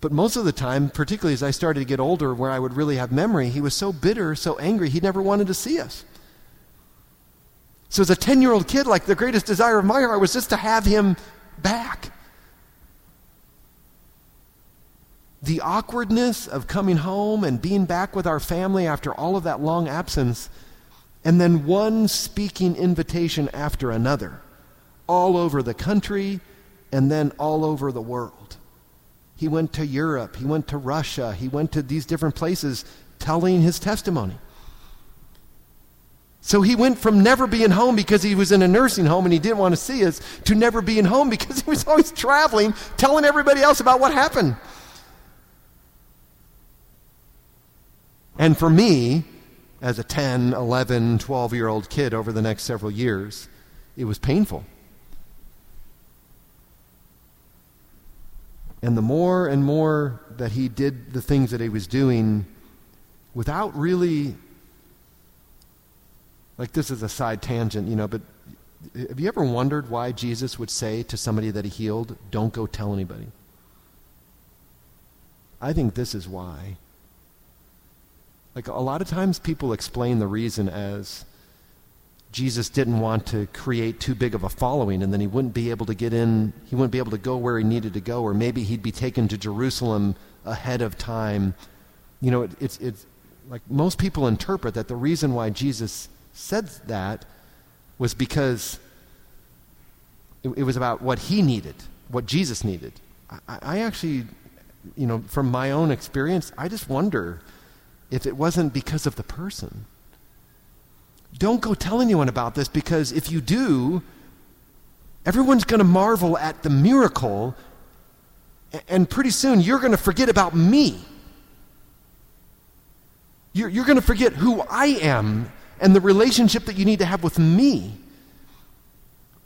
But most of the time, particularly as I started to get older, where I would really have memory, he was so bitter, so angry, he never wanted to see us. So as a 10-year-old kid, like, the greatest desire of my heart was just to have him back. The awkwardness of coming home and being back with our family after all of that long absence, and then one speaking invitation after another, all over the country and then all over the world. He went to Europe, he went to Russia, he went to these different places telling his testimony. So he went from never being home because he was in a nursing home and he didn't want to see us, to never being home because he was always traveling, telling everybody else about what happened. And for me, as a 10, 11, 12-year-old kid over the next several years, it was painful. And the more and more that he did the things that he was doing without really, like, this is a side tangent, you know, but have you ever wondered why Jesus would say to somebody that he healed, don't go tell anybody? I think this is why. Like, a lot of times people explain the reason as Jesus didn't want to create too big of a following, and then he wouldn't be able to get in, he wouldn't be able to go where he needed to go, or maybe he'd be taken to Jerusalem ahead of time. You know, it's like most people interpret that the reason why Jesus said that was because it was about what he needed, what Jesus needed. I actually, you know, from my own experience, I just wonder if it wasn't because of the person. Don't go tell anyone about this, because if you do, everyone's going to marvel at the miracle, and pretty soon you're going to forget about me. You're going to forget who I am and the relationship that you need to have with me.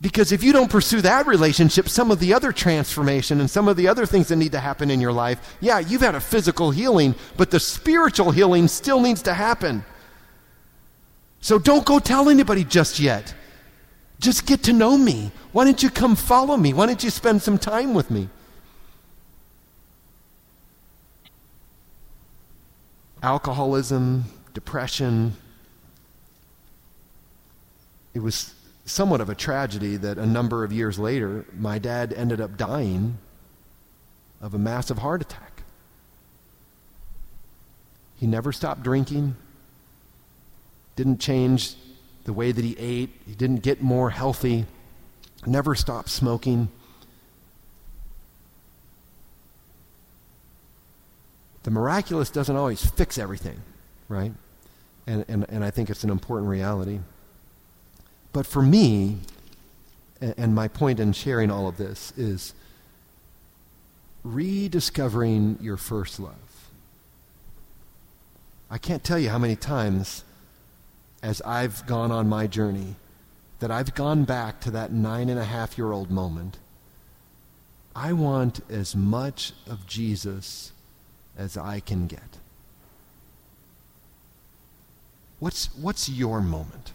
Because if you don't pursue that relationship, some of the other transformation and some of the other things that need to happen in your life, yeah, you've had a physical healing, but the spiritual healing still needs to happen. So don't go tell anybody just yet. Just get to know me. Why don't you come follow me? Why don't you spend some time with me? Alcoholism, depression. It was somewhat of a tragedy that a number of years later, my dad ended up dying of a massive heart attack. He never stopped drinking. Didn't change the way that he ate. He didn't get more healthy. Never stopped smoking. The miraculous doesn't always fix everything, right? And I think it's an important reality. But for me, and my point in sharing all of this is rediscovering your first love. I can't tell you how many times, as I've gone on my journey, that I've gone back to that 9.5-year-old moment. I want as much of Jesus as I can get. What's your moment?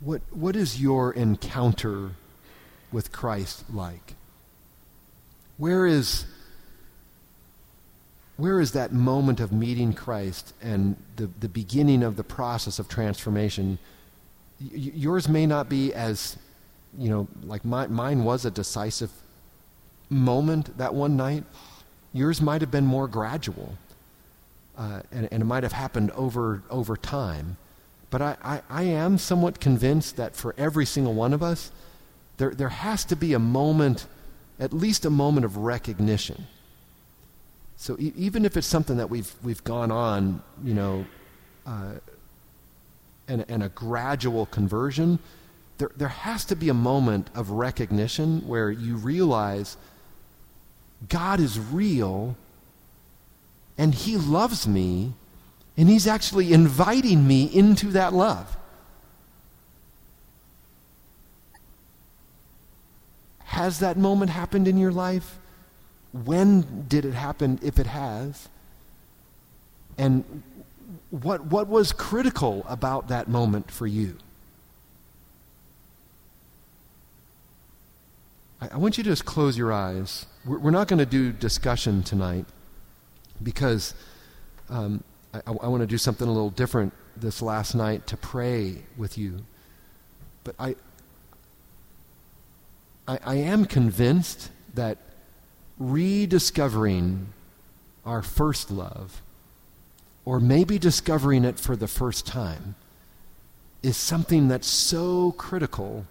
What is your encounter with Christ like? Where is that moment of meeting Christ and the beginning of the process of transformation? Yours may not be as, you know, like mine was a decisive moment that one night. Yours might have been more gradual, and it might have happened over time. But I am somewhat convinced that for every single one of us, there has to be a moment, at least a moment of recognition. So even if it's something that we've gone on, you know, and a gradual conversion, there has to be a moment of recognition where you realize God is real and he loves me and he's actually inviting me into that love. Has that moment happened in your life? When did it happen, if it has? And what was critical about that moment for you? I want you to just close your eyes. We're not going to do discussion tonight because I want to do something a little different this last night to pray with you. But I am convinced that rediscovering our first love, or maybe discovering it for the first time, is something that's so critical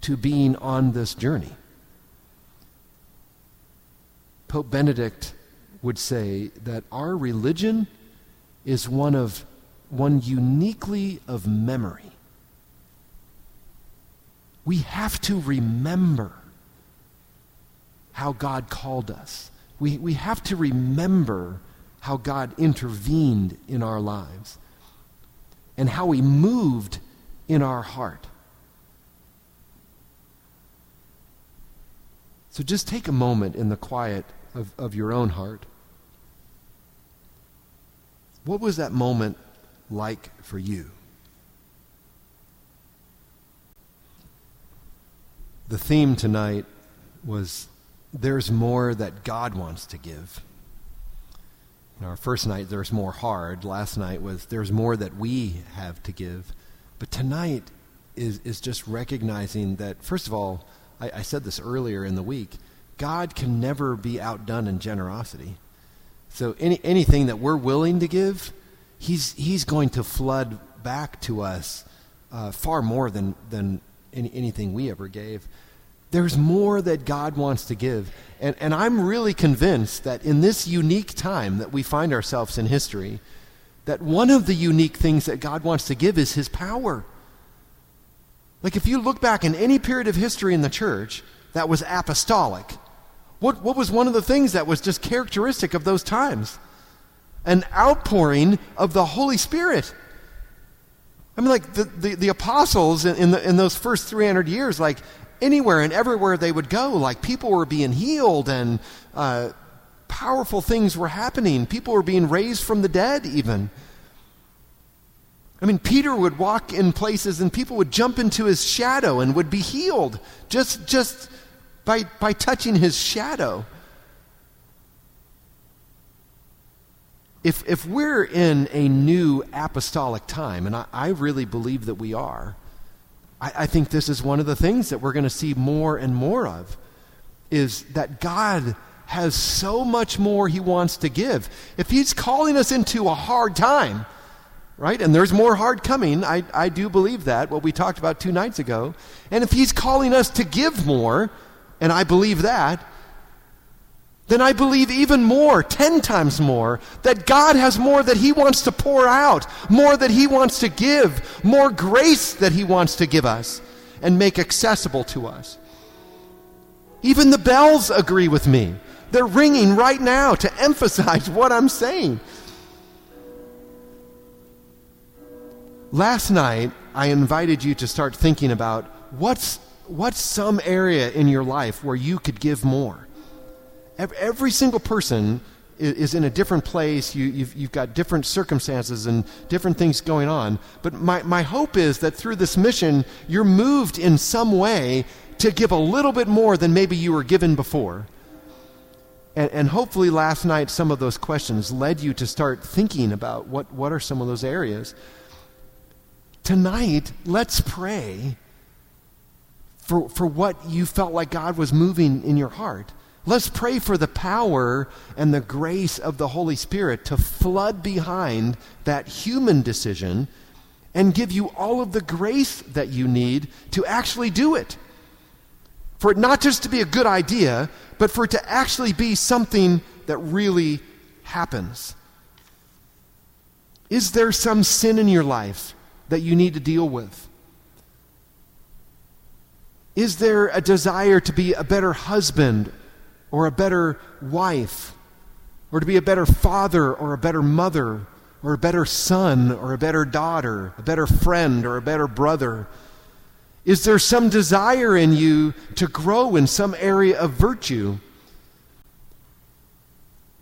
to being on this journey. Pope Benedict would say that our religion is one of one uniquely of memory. We have to remember how God called us. We have to remember how God intervened in our lives and how he moved in our heart. So just take a moment in the quiet of your own heart. What was that moment like for you? The theme tonight was there's more that God wants to give. In our first night, there's more hard. Last night was there's more that we have to give. But tonight is just recognizing that, first of all, I said this earlier in the week, God can never be outdone in generosity. So anything that we're willing to give, he's going to flood back to us far more than anything we ever gave. There's more that God wants to give. And I'm really convinced that in this unique time that we find ourselves in history, that one of the unique things that God wants to give is his power. Like if you look back in any period of history in the church that was apostolic, what was one of the things that was just characteristic of those times? An outpouring of the Holy Spirit. I mean, like the apostles in those first 300 years, like anywhere and everywhere they would go, like people were being healed and powerful things were happening. People were being raised from the dead even. I mean, Peter would walk in places and people would jump into his shadow and would be healed just by touching his shadow. If we're in a new apostolic time, and I really believe that we are, I think this is one of the things that we're going to see more and more of, is that God has so much more he wants to give. If he's calling us into a hard time, right? And there's more hard coming. I do believe that, what we talked about 2 nights ago. And if he's calling us to give more, and I believe that, then I believe even more, 10 times more, that God has more that he wants to pour out, more that he wants to give, more grace that he wants to give us and make accessible to us. Even the bells agree with me. They're ringing right now to emphasize what I'm saying. Last night, I invited you to start thinking about what's some area in your life where you could give more. Every single person is in a different place. You've got different circumstances and different things going on. But my hope is that through this mission, you're moved in some way to give a little bit more than maybe you were given before. And hopefully last night, some of those questions led you to start thinking about what are some of those areas. Tonight, let's pray for what you felt like God was moving in your heart. Let's pray for the power and the grace of the Holy Spirit to flood behind that human decision and give you all of the grace that you need to actually do it. For it not just to be a good idea, but for it to actually be something that really happens. Is there some sin in your life that you need to deal with? Is there a desire to be a better husband or a better wife, or to be a better father or a better mother or a better son or a better daughter, a better friend or a better brother? Is there some desire in you to grow in some area of virtue?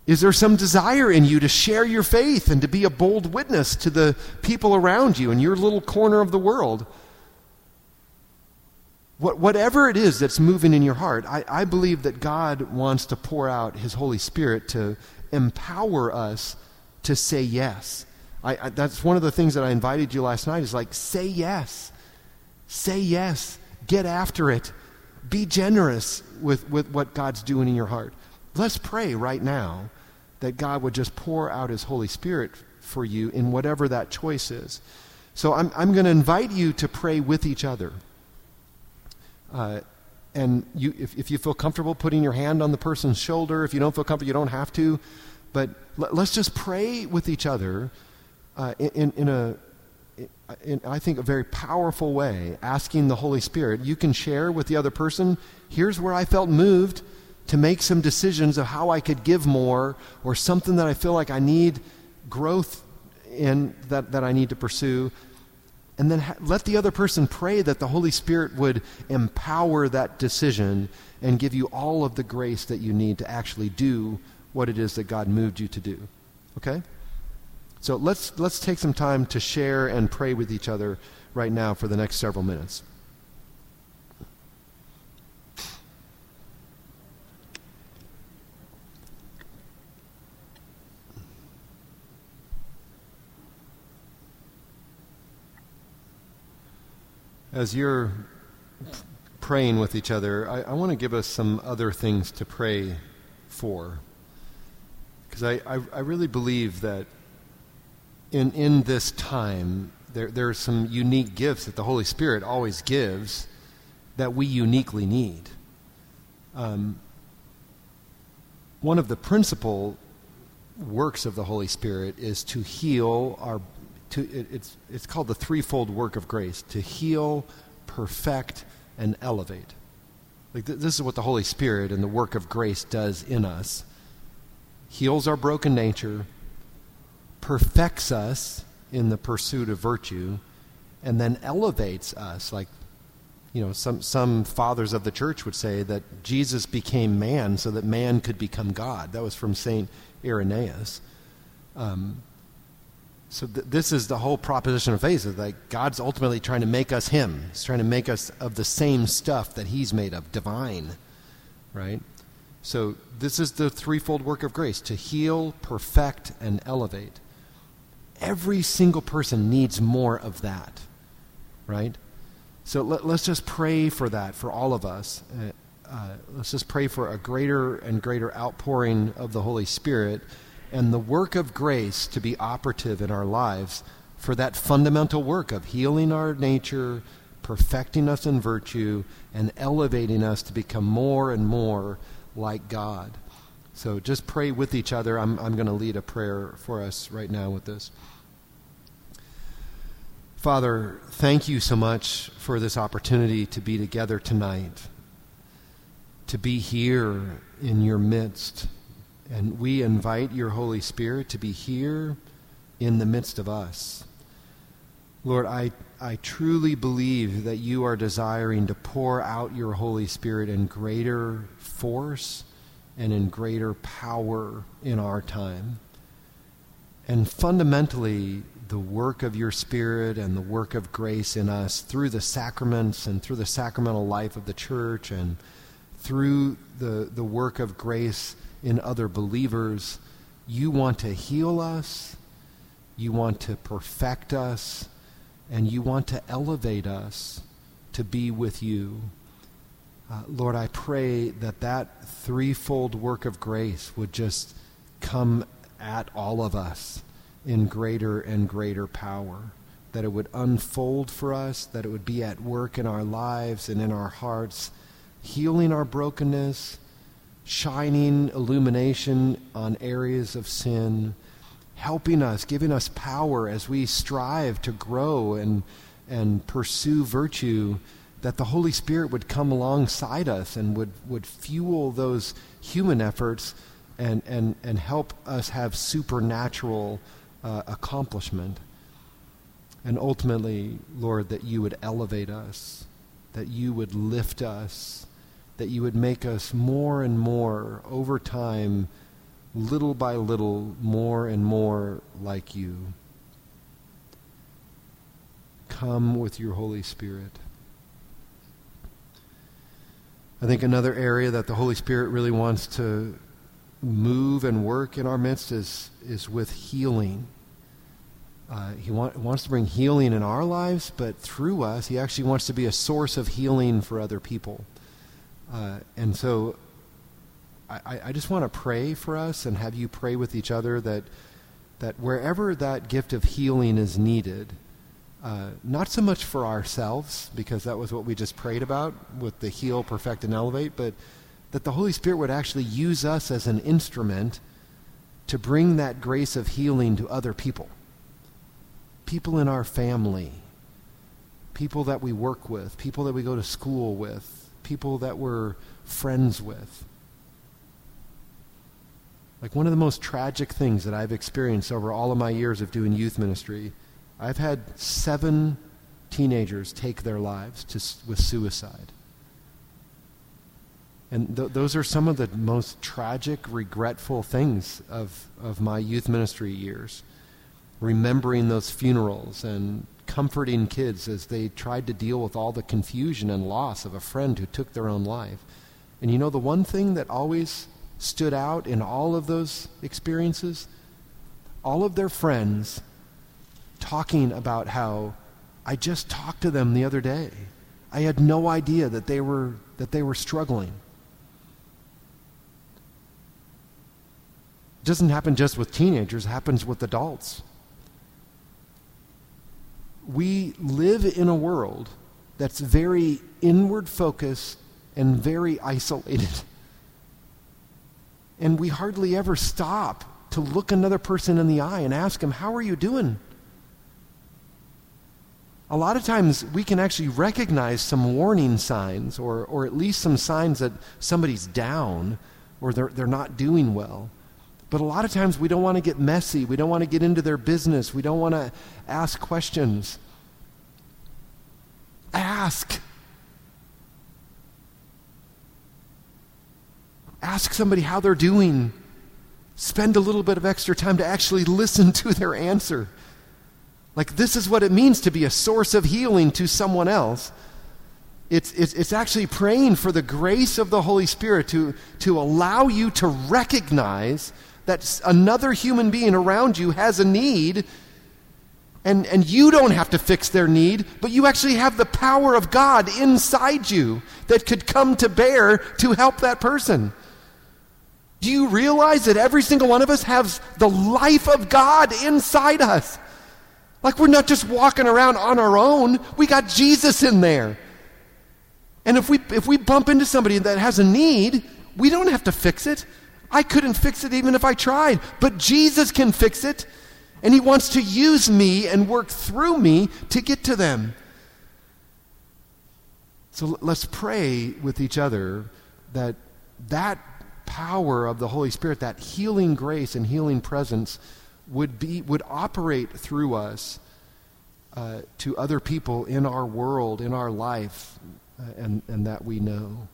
Is there some desire in you to share your faith and to be a bold witness to the people around you in your little corner of the world? Whatever it is that's moving in your heart, I believe that God wants to pour out his Holy Spirit to empower us to say yes. That's one of the things that I invited you last night is like, say yes. Say yes. Get after it. Be generous with what God's doing in your heart. Let's pray right now that God would just pour out his Holy Spirit for you in whatever that choice is. So I'm going to invite you to pray with each other. And you, if you feel comfortable putting your hand on the person's shoulder, if you don't feel comfortable, you don't have to. But let's just pray with each other in I think a very powerful way, asking the Holy Spirit. You can share with the other person, here's where I felt moved to make some decisions of how I could give more, or something that I feel like I need growth in, that I need to pursue. And then let the other person pray that the Holy Spirit would empower that decision and give you all of the grace that you need to actually do what it is that God moved you to do. Okay? So let's take some time to share and pray with each other right now for the next several minutes. As you're praying with each other, I want to give us some other things to pray for. Because I really believe that in this time, there are some unique gifts that the Holy Spirit always gives that we uniquely need. One of the principal works of the Holy Spirit is to heal our bodies. It's called the threefold work of grace: to heal, perfect, and elevate. This is what the Holy Spirit and the work of grace does in us. Heals our broken nature, perfects us in the pursuit of virtue, and then elevates us. Some fathers of the church would say that Jesus became man so that man could become God. That was from St. Irenaeus. So this is the whole proposition of faith, is like God's ultimately trying to make us him. He's trying to make us of the same stuff that he's made of, divine, right? So this is the threefold work of grace: to heal, perfect, and elevate. Every single person needs more of that, right? So let's just pray for that for all of us. Let's just pray for a greater and greater outpouring of the Holy Spirit and the work of grace to be operative in our lives for that fundamental work of healing our nature, perfecting us in virtue, and elevating us to become more and more like God. So just pray with each other. I'm going to lead a prayer for us right now with this. Father, thank you so much for this opportunity to be together tonight, to be here in your midst. And we invite your Holy Spirit to be here in the midst of us. Lord, I truly believe that you are desiring to pour out your Holy Spirit in greater force and in greater power in our time. And fundamentally, the work of your Spirit and the work of grace in us through the sacraments and through the sacramental life of the church and through the work of grace in other believers, you want to heal us, you want to perfect us, and you want to elevate us to be with you. Lord, I pray that threefold work of grace would just come at all of us in greater and greater power, that it would unfold for us, that it would be at work in our lives and in our hearts, healing our brokenness, shining illumination on areas of sin, helping us, giving us power as we strive to grow and pursue virtue, that the Holy Spirit would come alongside us and would fuel those human efforts and help us have supernatural accomplishment. And ultimately, Lord, that you would elevate us, that you would lift us, that you would make us more and more over time, little by little, more and more like you. Come with your Holy Spirit. I think another area that the Holy Spirit really wants to move and work in our midst is with healing. He wants to bring healing in our lives, but through us, he actually wants to be a source of healing for other people. And so I just want to pray for us and have you pray with each other that wherever that gift of healing is needed, not so much for ourselves, because that was what we just prayed about with the heal, perfect, and elevate, but that the Holy Spirit would actually use us as an instrument to bring that grace of healing to other people. people in our family, people that we work with, people that we go to school with, people that we're friends with. Like, one of the most tragic things that I've experienced over all of my years of doing youth ministry, I've had 7 teenagers take their lives with suicide. And those are some of the most tragic, regretful things of my youth ministry years. Remembering those funerals and comforting kids as they tried to deal with all the confusion and loss of a friend who took their own life. And you know, the one thing that always stood out in all of those experiences? All of their friends talking about how, I just talked to them the other day. I had no idea that they were struggling. It doesn't happen just with teenagers, it happens with adults. We live in a world that's very inward focused and very isolated. And we hardly ever stop to look another person in the eye and ask them, how are you doing? A lot of times we can actually recognize some warning signs or at least some signs that somebody's down or they're not doing well. But a lot of times we don't want to get messy. We don't want to get into their business. We don't want to ask questions. Ask. Ask somebody how they're doing. Spend a little bit of extra time to actually listen to their answer. Like, this is what it means to be a source of healing to someone else. It's actually praying for the grace of the Holy Spirit to allow you to recognize that another human being around you has a need, and you don't have to fix their need, but you actually have the power of God inside you that could come to bear to help that person. Do you realize that every single one of us has the life of God inside us? Like, we're not just walking around on our own. We got Jesus in there. And if we bump into somebody that has a need, we don't have to fix it. I couldn't fix it even if I tried, but Jesus can fix it. And he wants to use me and work through me to get to them. So let's pray with each other that power of the Holy Spirit, that healing grace and healing presence would operate through us to other people in our world, in our life, and that we know.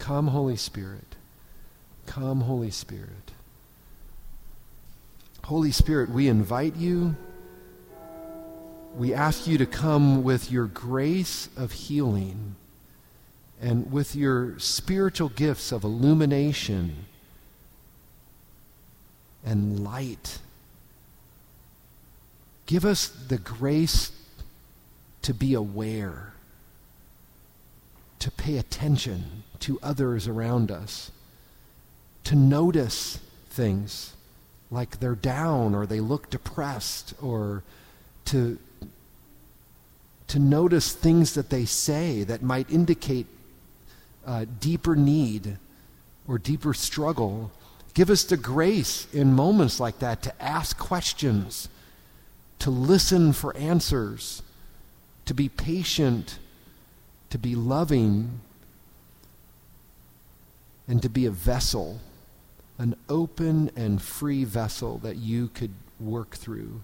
Come, Holy Spirit. Come, Holy Spirit. Holy Spirit, we invite you. We ask you to come with your grace of healing and with your spiritual gifts of illumination and light. Give us the grace to be aware, to pay attention to others around us, to notice things like they're down or they look depressed, or to notice things that they say that might indicate deeper need or deeper struggle. Give us the grace in moments like that to ask questions, to listen for answers, to be patient, to be loving, and to be a vessel, an open and free vessel that you could work through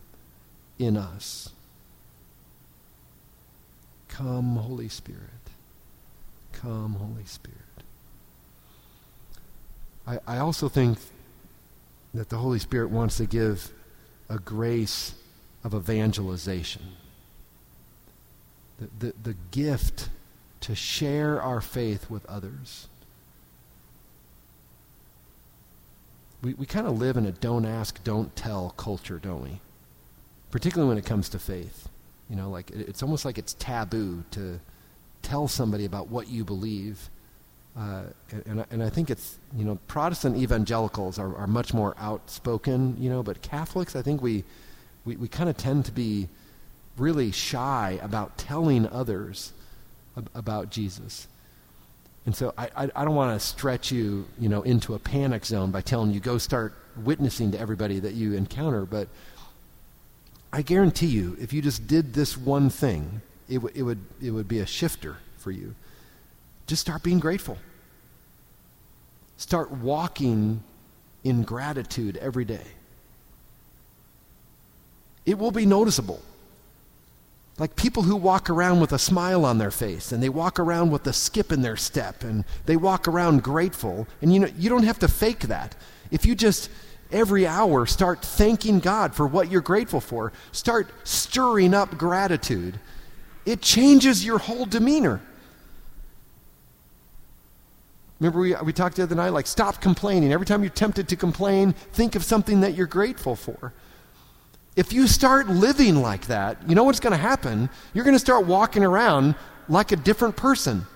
in us. Come, Holy Spirit. Come, Holy Spirit. I also think that the Holy Spirit wants to give a grace of evangelization. The gift to share our faith with others. We kind of live in a don't ask, don't tell culture, don't we? Particularly when it comes to faith. You know, like, it's almost like it's taboo to tell somebody about what you believe. And I think it's, you know, Protestant evangelicals are much more outspoken, you know, but Catholics, I think we kind of tend to be really shy about telling others about Jesus. And so I don't want to stretch you, you know, into a panic zone by telling you go start witnessing to everybody that you encounter, but I guarantee you, if you just did this one thing, it would be a shifter for you. Just start being grateful. Start walking in gratitude every day. It will be noticeable. Like people who walk around with a smile on their face, and they walk around with a skip in their step, and they walk around grateful. And you know, you don't have to fake that. If you just every hour start thanking God for what you're grateful for, start stirring up gratitude, it changes your whole demeanor. Remember we talked the other night, like stop complaining. Every time you're tempted to complain, think of something that you're grateful for. If you start living like that, you know what's going to happen? You're going to start walking around like a different person.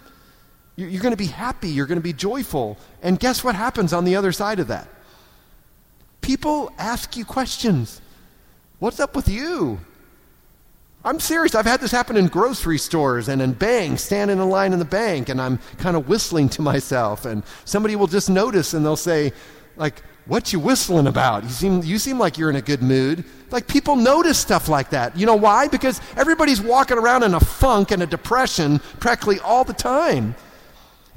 You're going to be happy. You're going to be joyful. And guess what happens on the other side of that? People ask you questions. What's up with you? I'm serious. I've had this happen in grocery stores and in banks, standing in line in the bank, and I'm kind of whistling to myself. And somebody will just notice, and they'll say, like, what you whistling about? You seem like you're in a good mood. Like, people notice stuff like that. You know why? Because everybody's walking around in a funk and a depression practically all the time.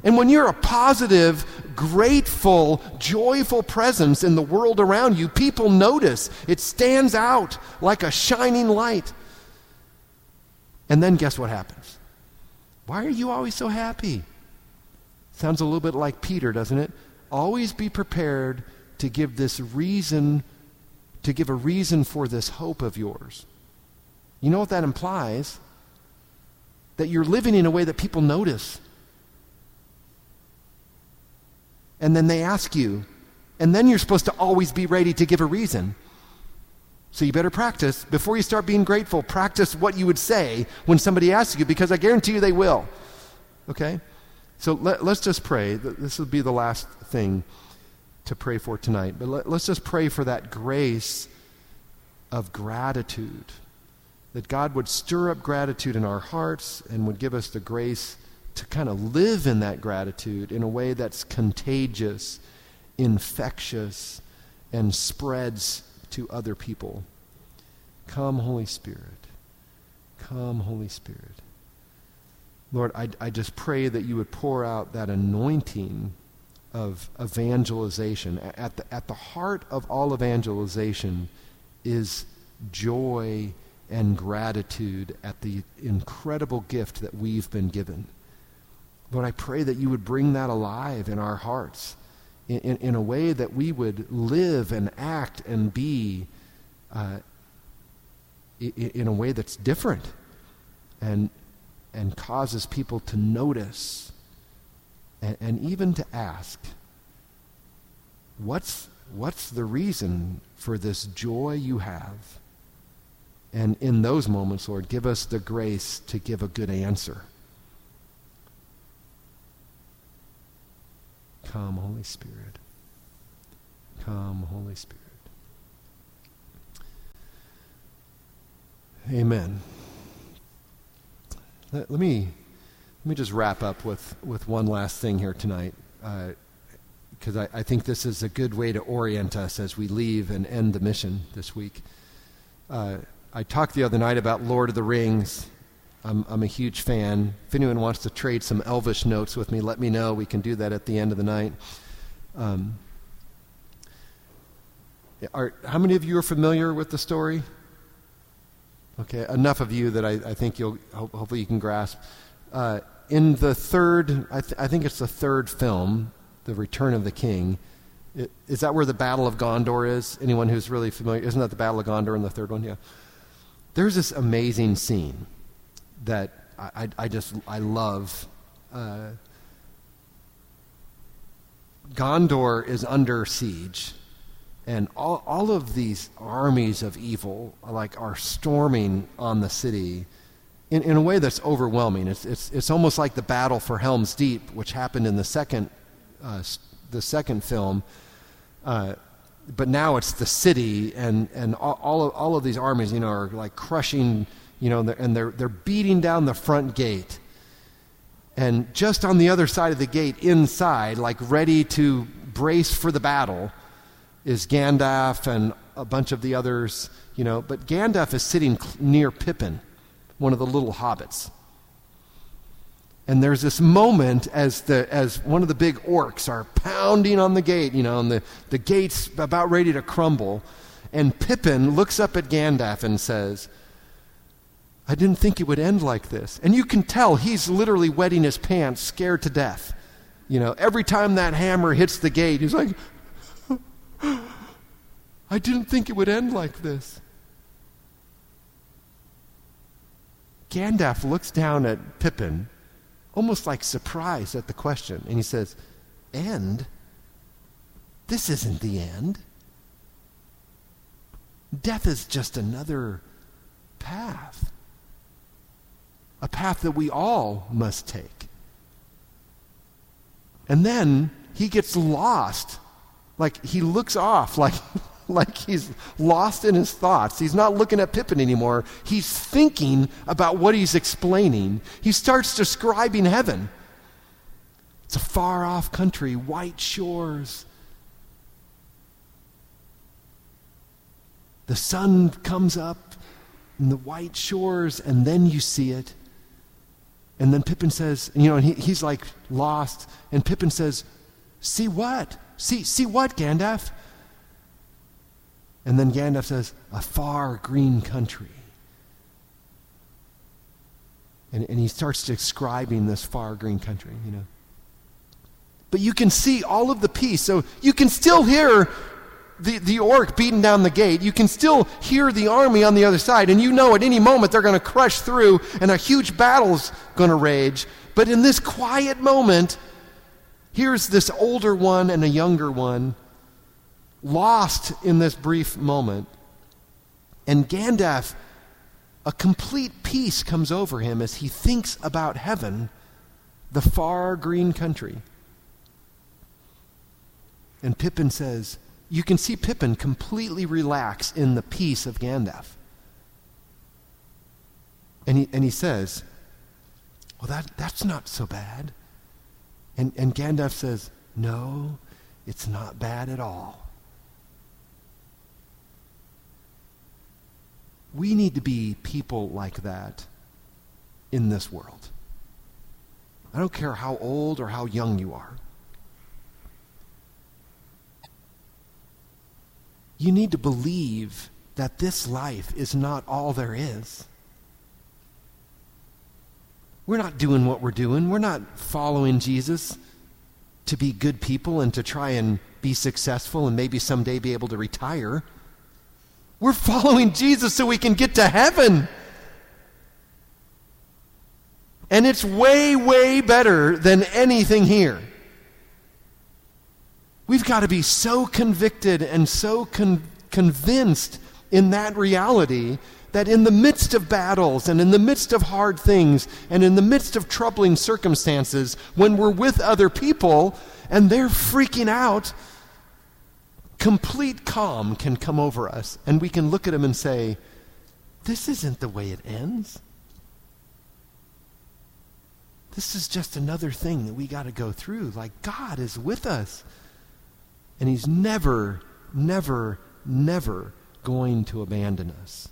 And when you're a positive, grateful, joyful presence in the world around you, people notice. It stands out like a shining light. And then guess what happens? Why are you always so happy? Sounds a little bit like Peter, doesn't it? Always be prepared to give this reason, to give a reason for this hope of yours. You know what that implies? That you're living in a way that people notice. And then they ask you. And then you're supposed to always be ready to give a reason. So you better practice. Before you start being grateful, practice what you would say when somebody asks you, because I guarantee you they will. Okay? So let's just pray. This will be the last thing to pray for tonight. But let's just pray for that grace of gratitude, that God would stir up gratitude in our hearts and would give us the grace to kind of live in that gratitude in a way that's contagious, infectious, and spreads to other people. Come, Holy Spirit. Come, Holy Spirit. Lord, I just pray that you would pour out that anointing of evangelization. At the heart of all evangelization is joy and gratitude at the incredible gift that we've been given. Lord, I pray that you would bring that alive in our hearts in a way that we would live and act and be in a way that's different and causes people to notice and even to ask, what's the reason for this joy you have? And in those moments, Lord, give us the grace to give a good answer. Come, Holy Spirit. Come, Holy Spirit. Amen. Let me just wrap up with one last thing here tonight, because I think this is a good way to orient us as we leave and end the mission this week. I talked the other night about Lord of the Rings. I'm a huge fan. If anyone wants to trade some Elvish notes with me, let me know. We can do that at the end of the night. How many of you are familiar with the story? Okay, enough of you that I think you'll hopefully you can grasp. In the third, I think it's the third film, The Return of the King. Is that where the Battle of Gondor is? Anyone who's really familiar, isn't that the Battle of Gondor in the third one? Yeah. There's this amazing scene that I love. Gondor is under siege, and all of these armies of evil are storming on the city. In a way that's overwhelming. It's almost like the battle for Helm's Deep, which happened in the second film, but now it's the city, and all of these armies, you know, are like crushing, you know, and they're beating down the front gate, and just on the other side of the gate, inside, like ready to brace for the battle, is Gandalf and a bunch of the others, you know, but Gandalf is sitting near Pippin, one of the little hobbits. And there's this moment as one of the big orcs are pounding on the gate, you know, and the gate's about ready to crumble. And Pippin looks up at Gandalf and says, "I didn't think it would end like this." And you can tell he's literally wetting his pants, scared to death. You know, every time that hammer hits the gate, he's like, "I didn't think it would end like this." Gandalf looks down at Pippin, almost like surprised at the question, and he says, "End? This isn't the end. Death is just another path, a path that we all must take." And then he gets lost, like he looks off, like he's lost in his thoughts. He's not looking at Pippin anymore. He's thinking about what he's explaining. He starts describing heaven. It's a far-off country, white shores. The sun comes up in the white shores, and then you see it. And then Pippin says, you know, and he's like lost. And Pippin says, "See what? See what, Gandalf?" And then Gandalf says, "A far green country." And he starts describing this far green country, you know. But you can see all of the peace. So you can still hear the orc beating down the gate. You can still hear the army on the other side. And you know at any moment they're going to crush through and a huge battle's going to rage. But in this quiet moment, here's this older one and a younger one, lost in this brief moment. And Gandalf, a complete peace comes over him as he thinks about heaven, the far green country. And Pippin says, you can see Pippin completely relax in the peace of Gandalf. And he says, "Well, that's not so bad." And Gandalf says, "No, it's not bad at all." We need to be people like that in this world. I don't care how old or how young you are. You need to believe that this life is not all there is. We're not doing what we're doing. We're not following Jesus to be good people and to try and be successful and maybe someday be able to retire. We're following Jesus so we can get to heaven. And it's way, way better than anything here. We've got to be so convicted and so convinced in that reality that in the midst of battles and in the midst of hard things and in the midst of troubling circumstances, when we're with other people and they're freaking out, complete calm can come over us, and we can look at him and say, "This isn't the way it ends. This is just another thing that we got to go through. Like, God is with us, and he's never, never, never going to abandon us."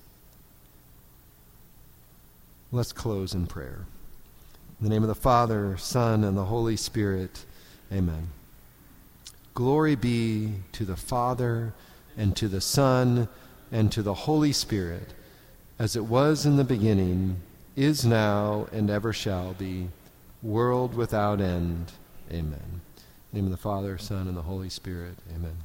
Let's close in prayer. In the name of the Father, Son, and the Holy Spirit, amen. Glory be to the Father, and to the Son, and to the Holy Spirit, as it was in the beginning, is now, and ever shall be, world without end. Amen. In the name of the Father, Son, and the Holy Spirit. Amen.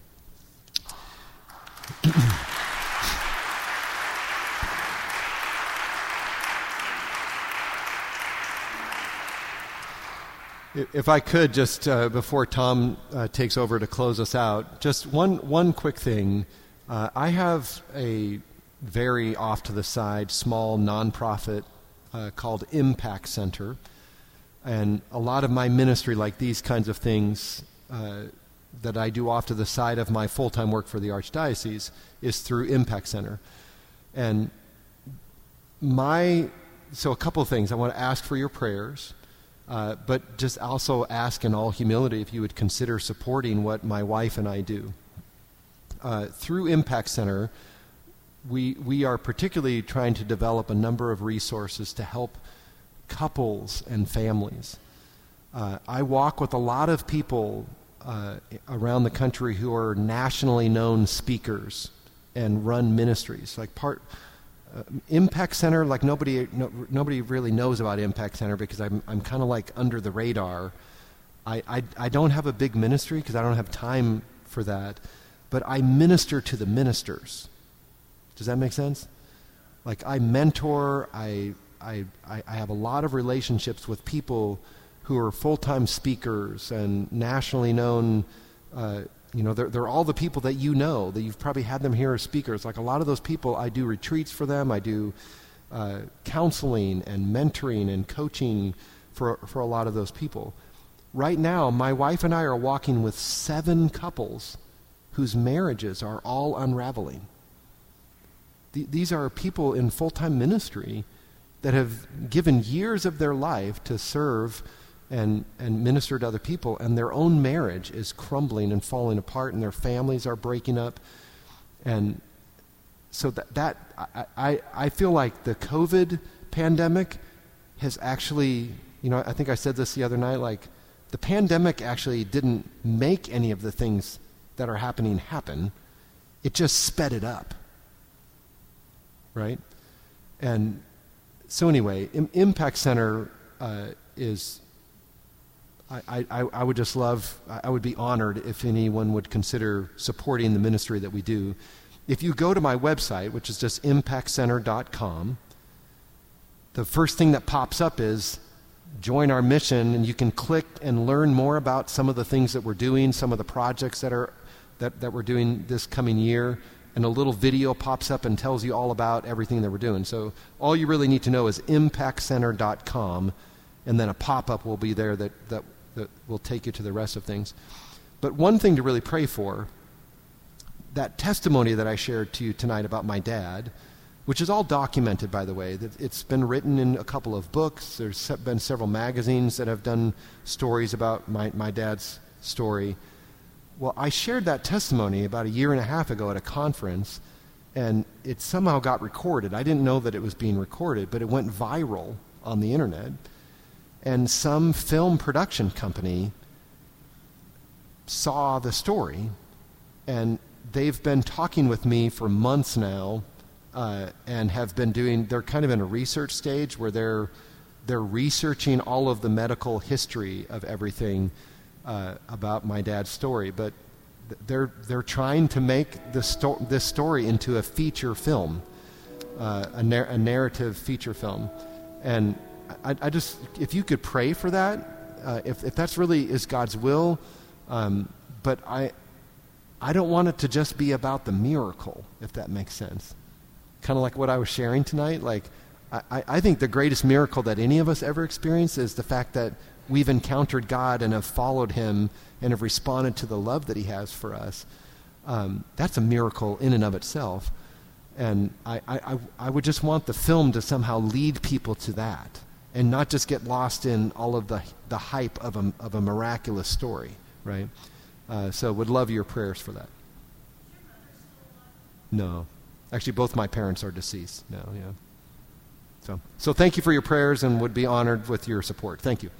If I could, just before Tom takes over to close us out, just one quick thing. I have a very off-to-the-side small nonprofit called Impact Center, and a lot of my ministry, like these kinds of things that I do off to the side of my full-time work for the Archdiocese, is through Impact Center. And so a couple of things. I want to ask for your prayers. But just also ask in all humility if you would consider supporting what my wife and I do. through Impact Center, we are particularly trying to develop a number of resources to help couples and families. I walk with a lot of people around the country who are nationally known speakers and run ministries. Like Impact Center, like nobody really knows about Impact Center because I'm kind of like under the radar. I don't have a big ministry because I don't have time for that, but I minister to the ministers. Does that make sense? Like I mentor, I have a lot of relationships with people who are full-time speakers and nationally known, they're all the people that you know, that you've probably had them here as speakers. Like a lot of those people, I do retreats for them. I do counseling and mentoring and coaching for a lot of those people. Right now, my wife and I are walking with 7 couples whose marriages are all unraveling. These are people in full-time ministry that have given years of their life to serve and minister to other people, and their own marriage is crumbling and falling apart, and their families are breaking up. And so I feel like the COVID pandemic has actually, I think I said this the other night, like the pandemic actually didn't make any of the things that are happening happen. It just sped it up, right? And so anyway, Impact Center is, I would just love, I would be honored if anyone would consider supporting the ministry that we do. If you go to my website, which is just impactcenter.com, the first thing that pops up is join our mission, and you can click and learn more about some of the things that we're doing, some of the projects that we're doing this coming year, and a little video pops up and tells you all about everything that we're doing. So all you really need to know is impactcenter.com, and then a pop-up will be there that will take you to the rest of things. But one thing to really pray for, that testimony that I shared to you tonight about my dad, which is all documented, by the way. It's been written in a couple of books. There's been several magazines that have done stories about my dad's story. Well, I shared that testimony about 1.5 years ago at a conference, and it somehow got recorded. I didn't know that it was being recorded, but it went viral on the internet. And some film production company saw the story, and they've been talking with me for months now, and have been doing, they're kind of in a research stage where they're researching all of the medical history of everything about my dad's story. But they're trying to make this story into a feature film, a narrative feature film. And I just, if you could pray for that, if that's really is God's will, but I don't want it to just be about the miracle, if that makes sense. Kind of like what I was sharing tonight. Like, I think the greatest miracle that any of us ever experienced is the fact that we've encountered God and have followed Him and have responded to the love that He has for us. That's a miracle in and of itself. And I would just want the film to somehow lead people to that, and not just get lost in all of the hype of a miraculous story, right? So would love your prayers for that. No. Actually, both my parents are deceased now, yeah. So thank you for your prayers, and would be honored with your support. Thank you.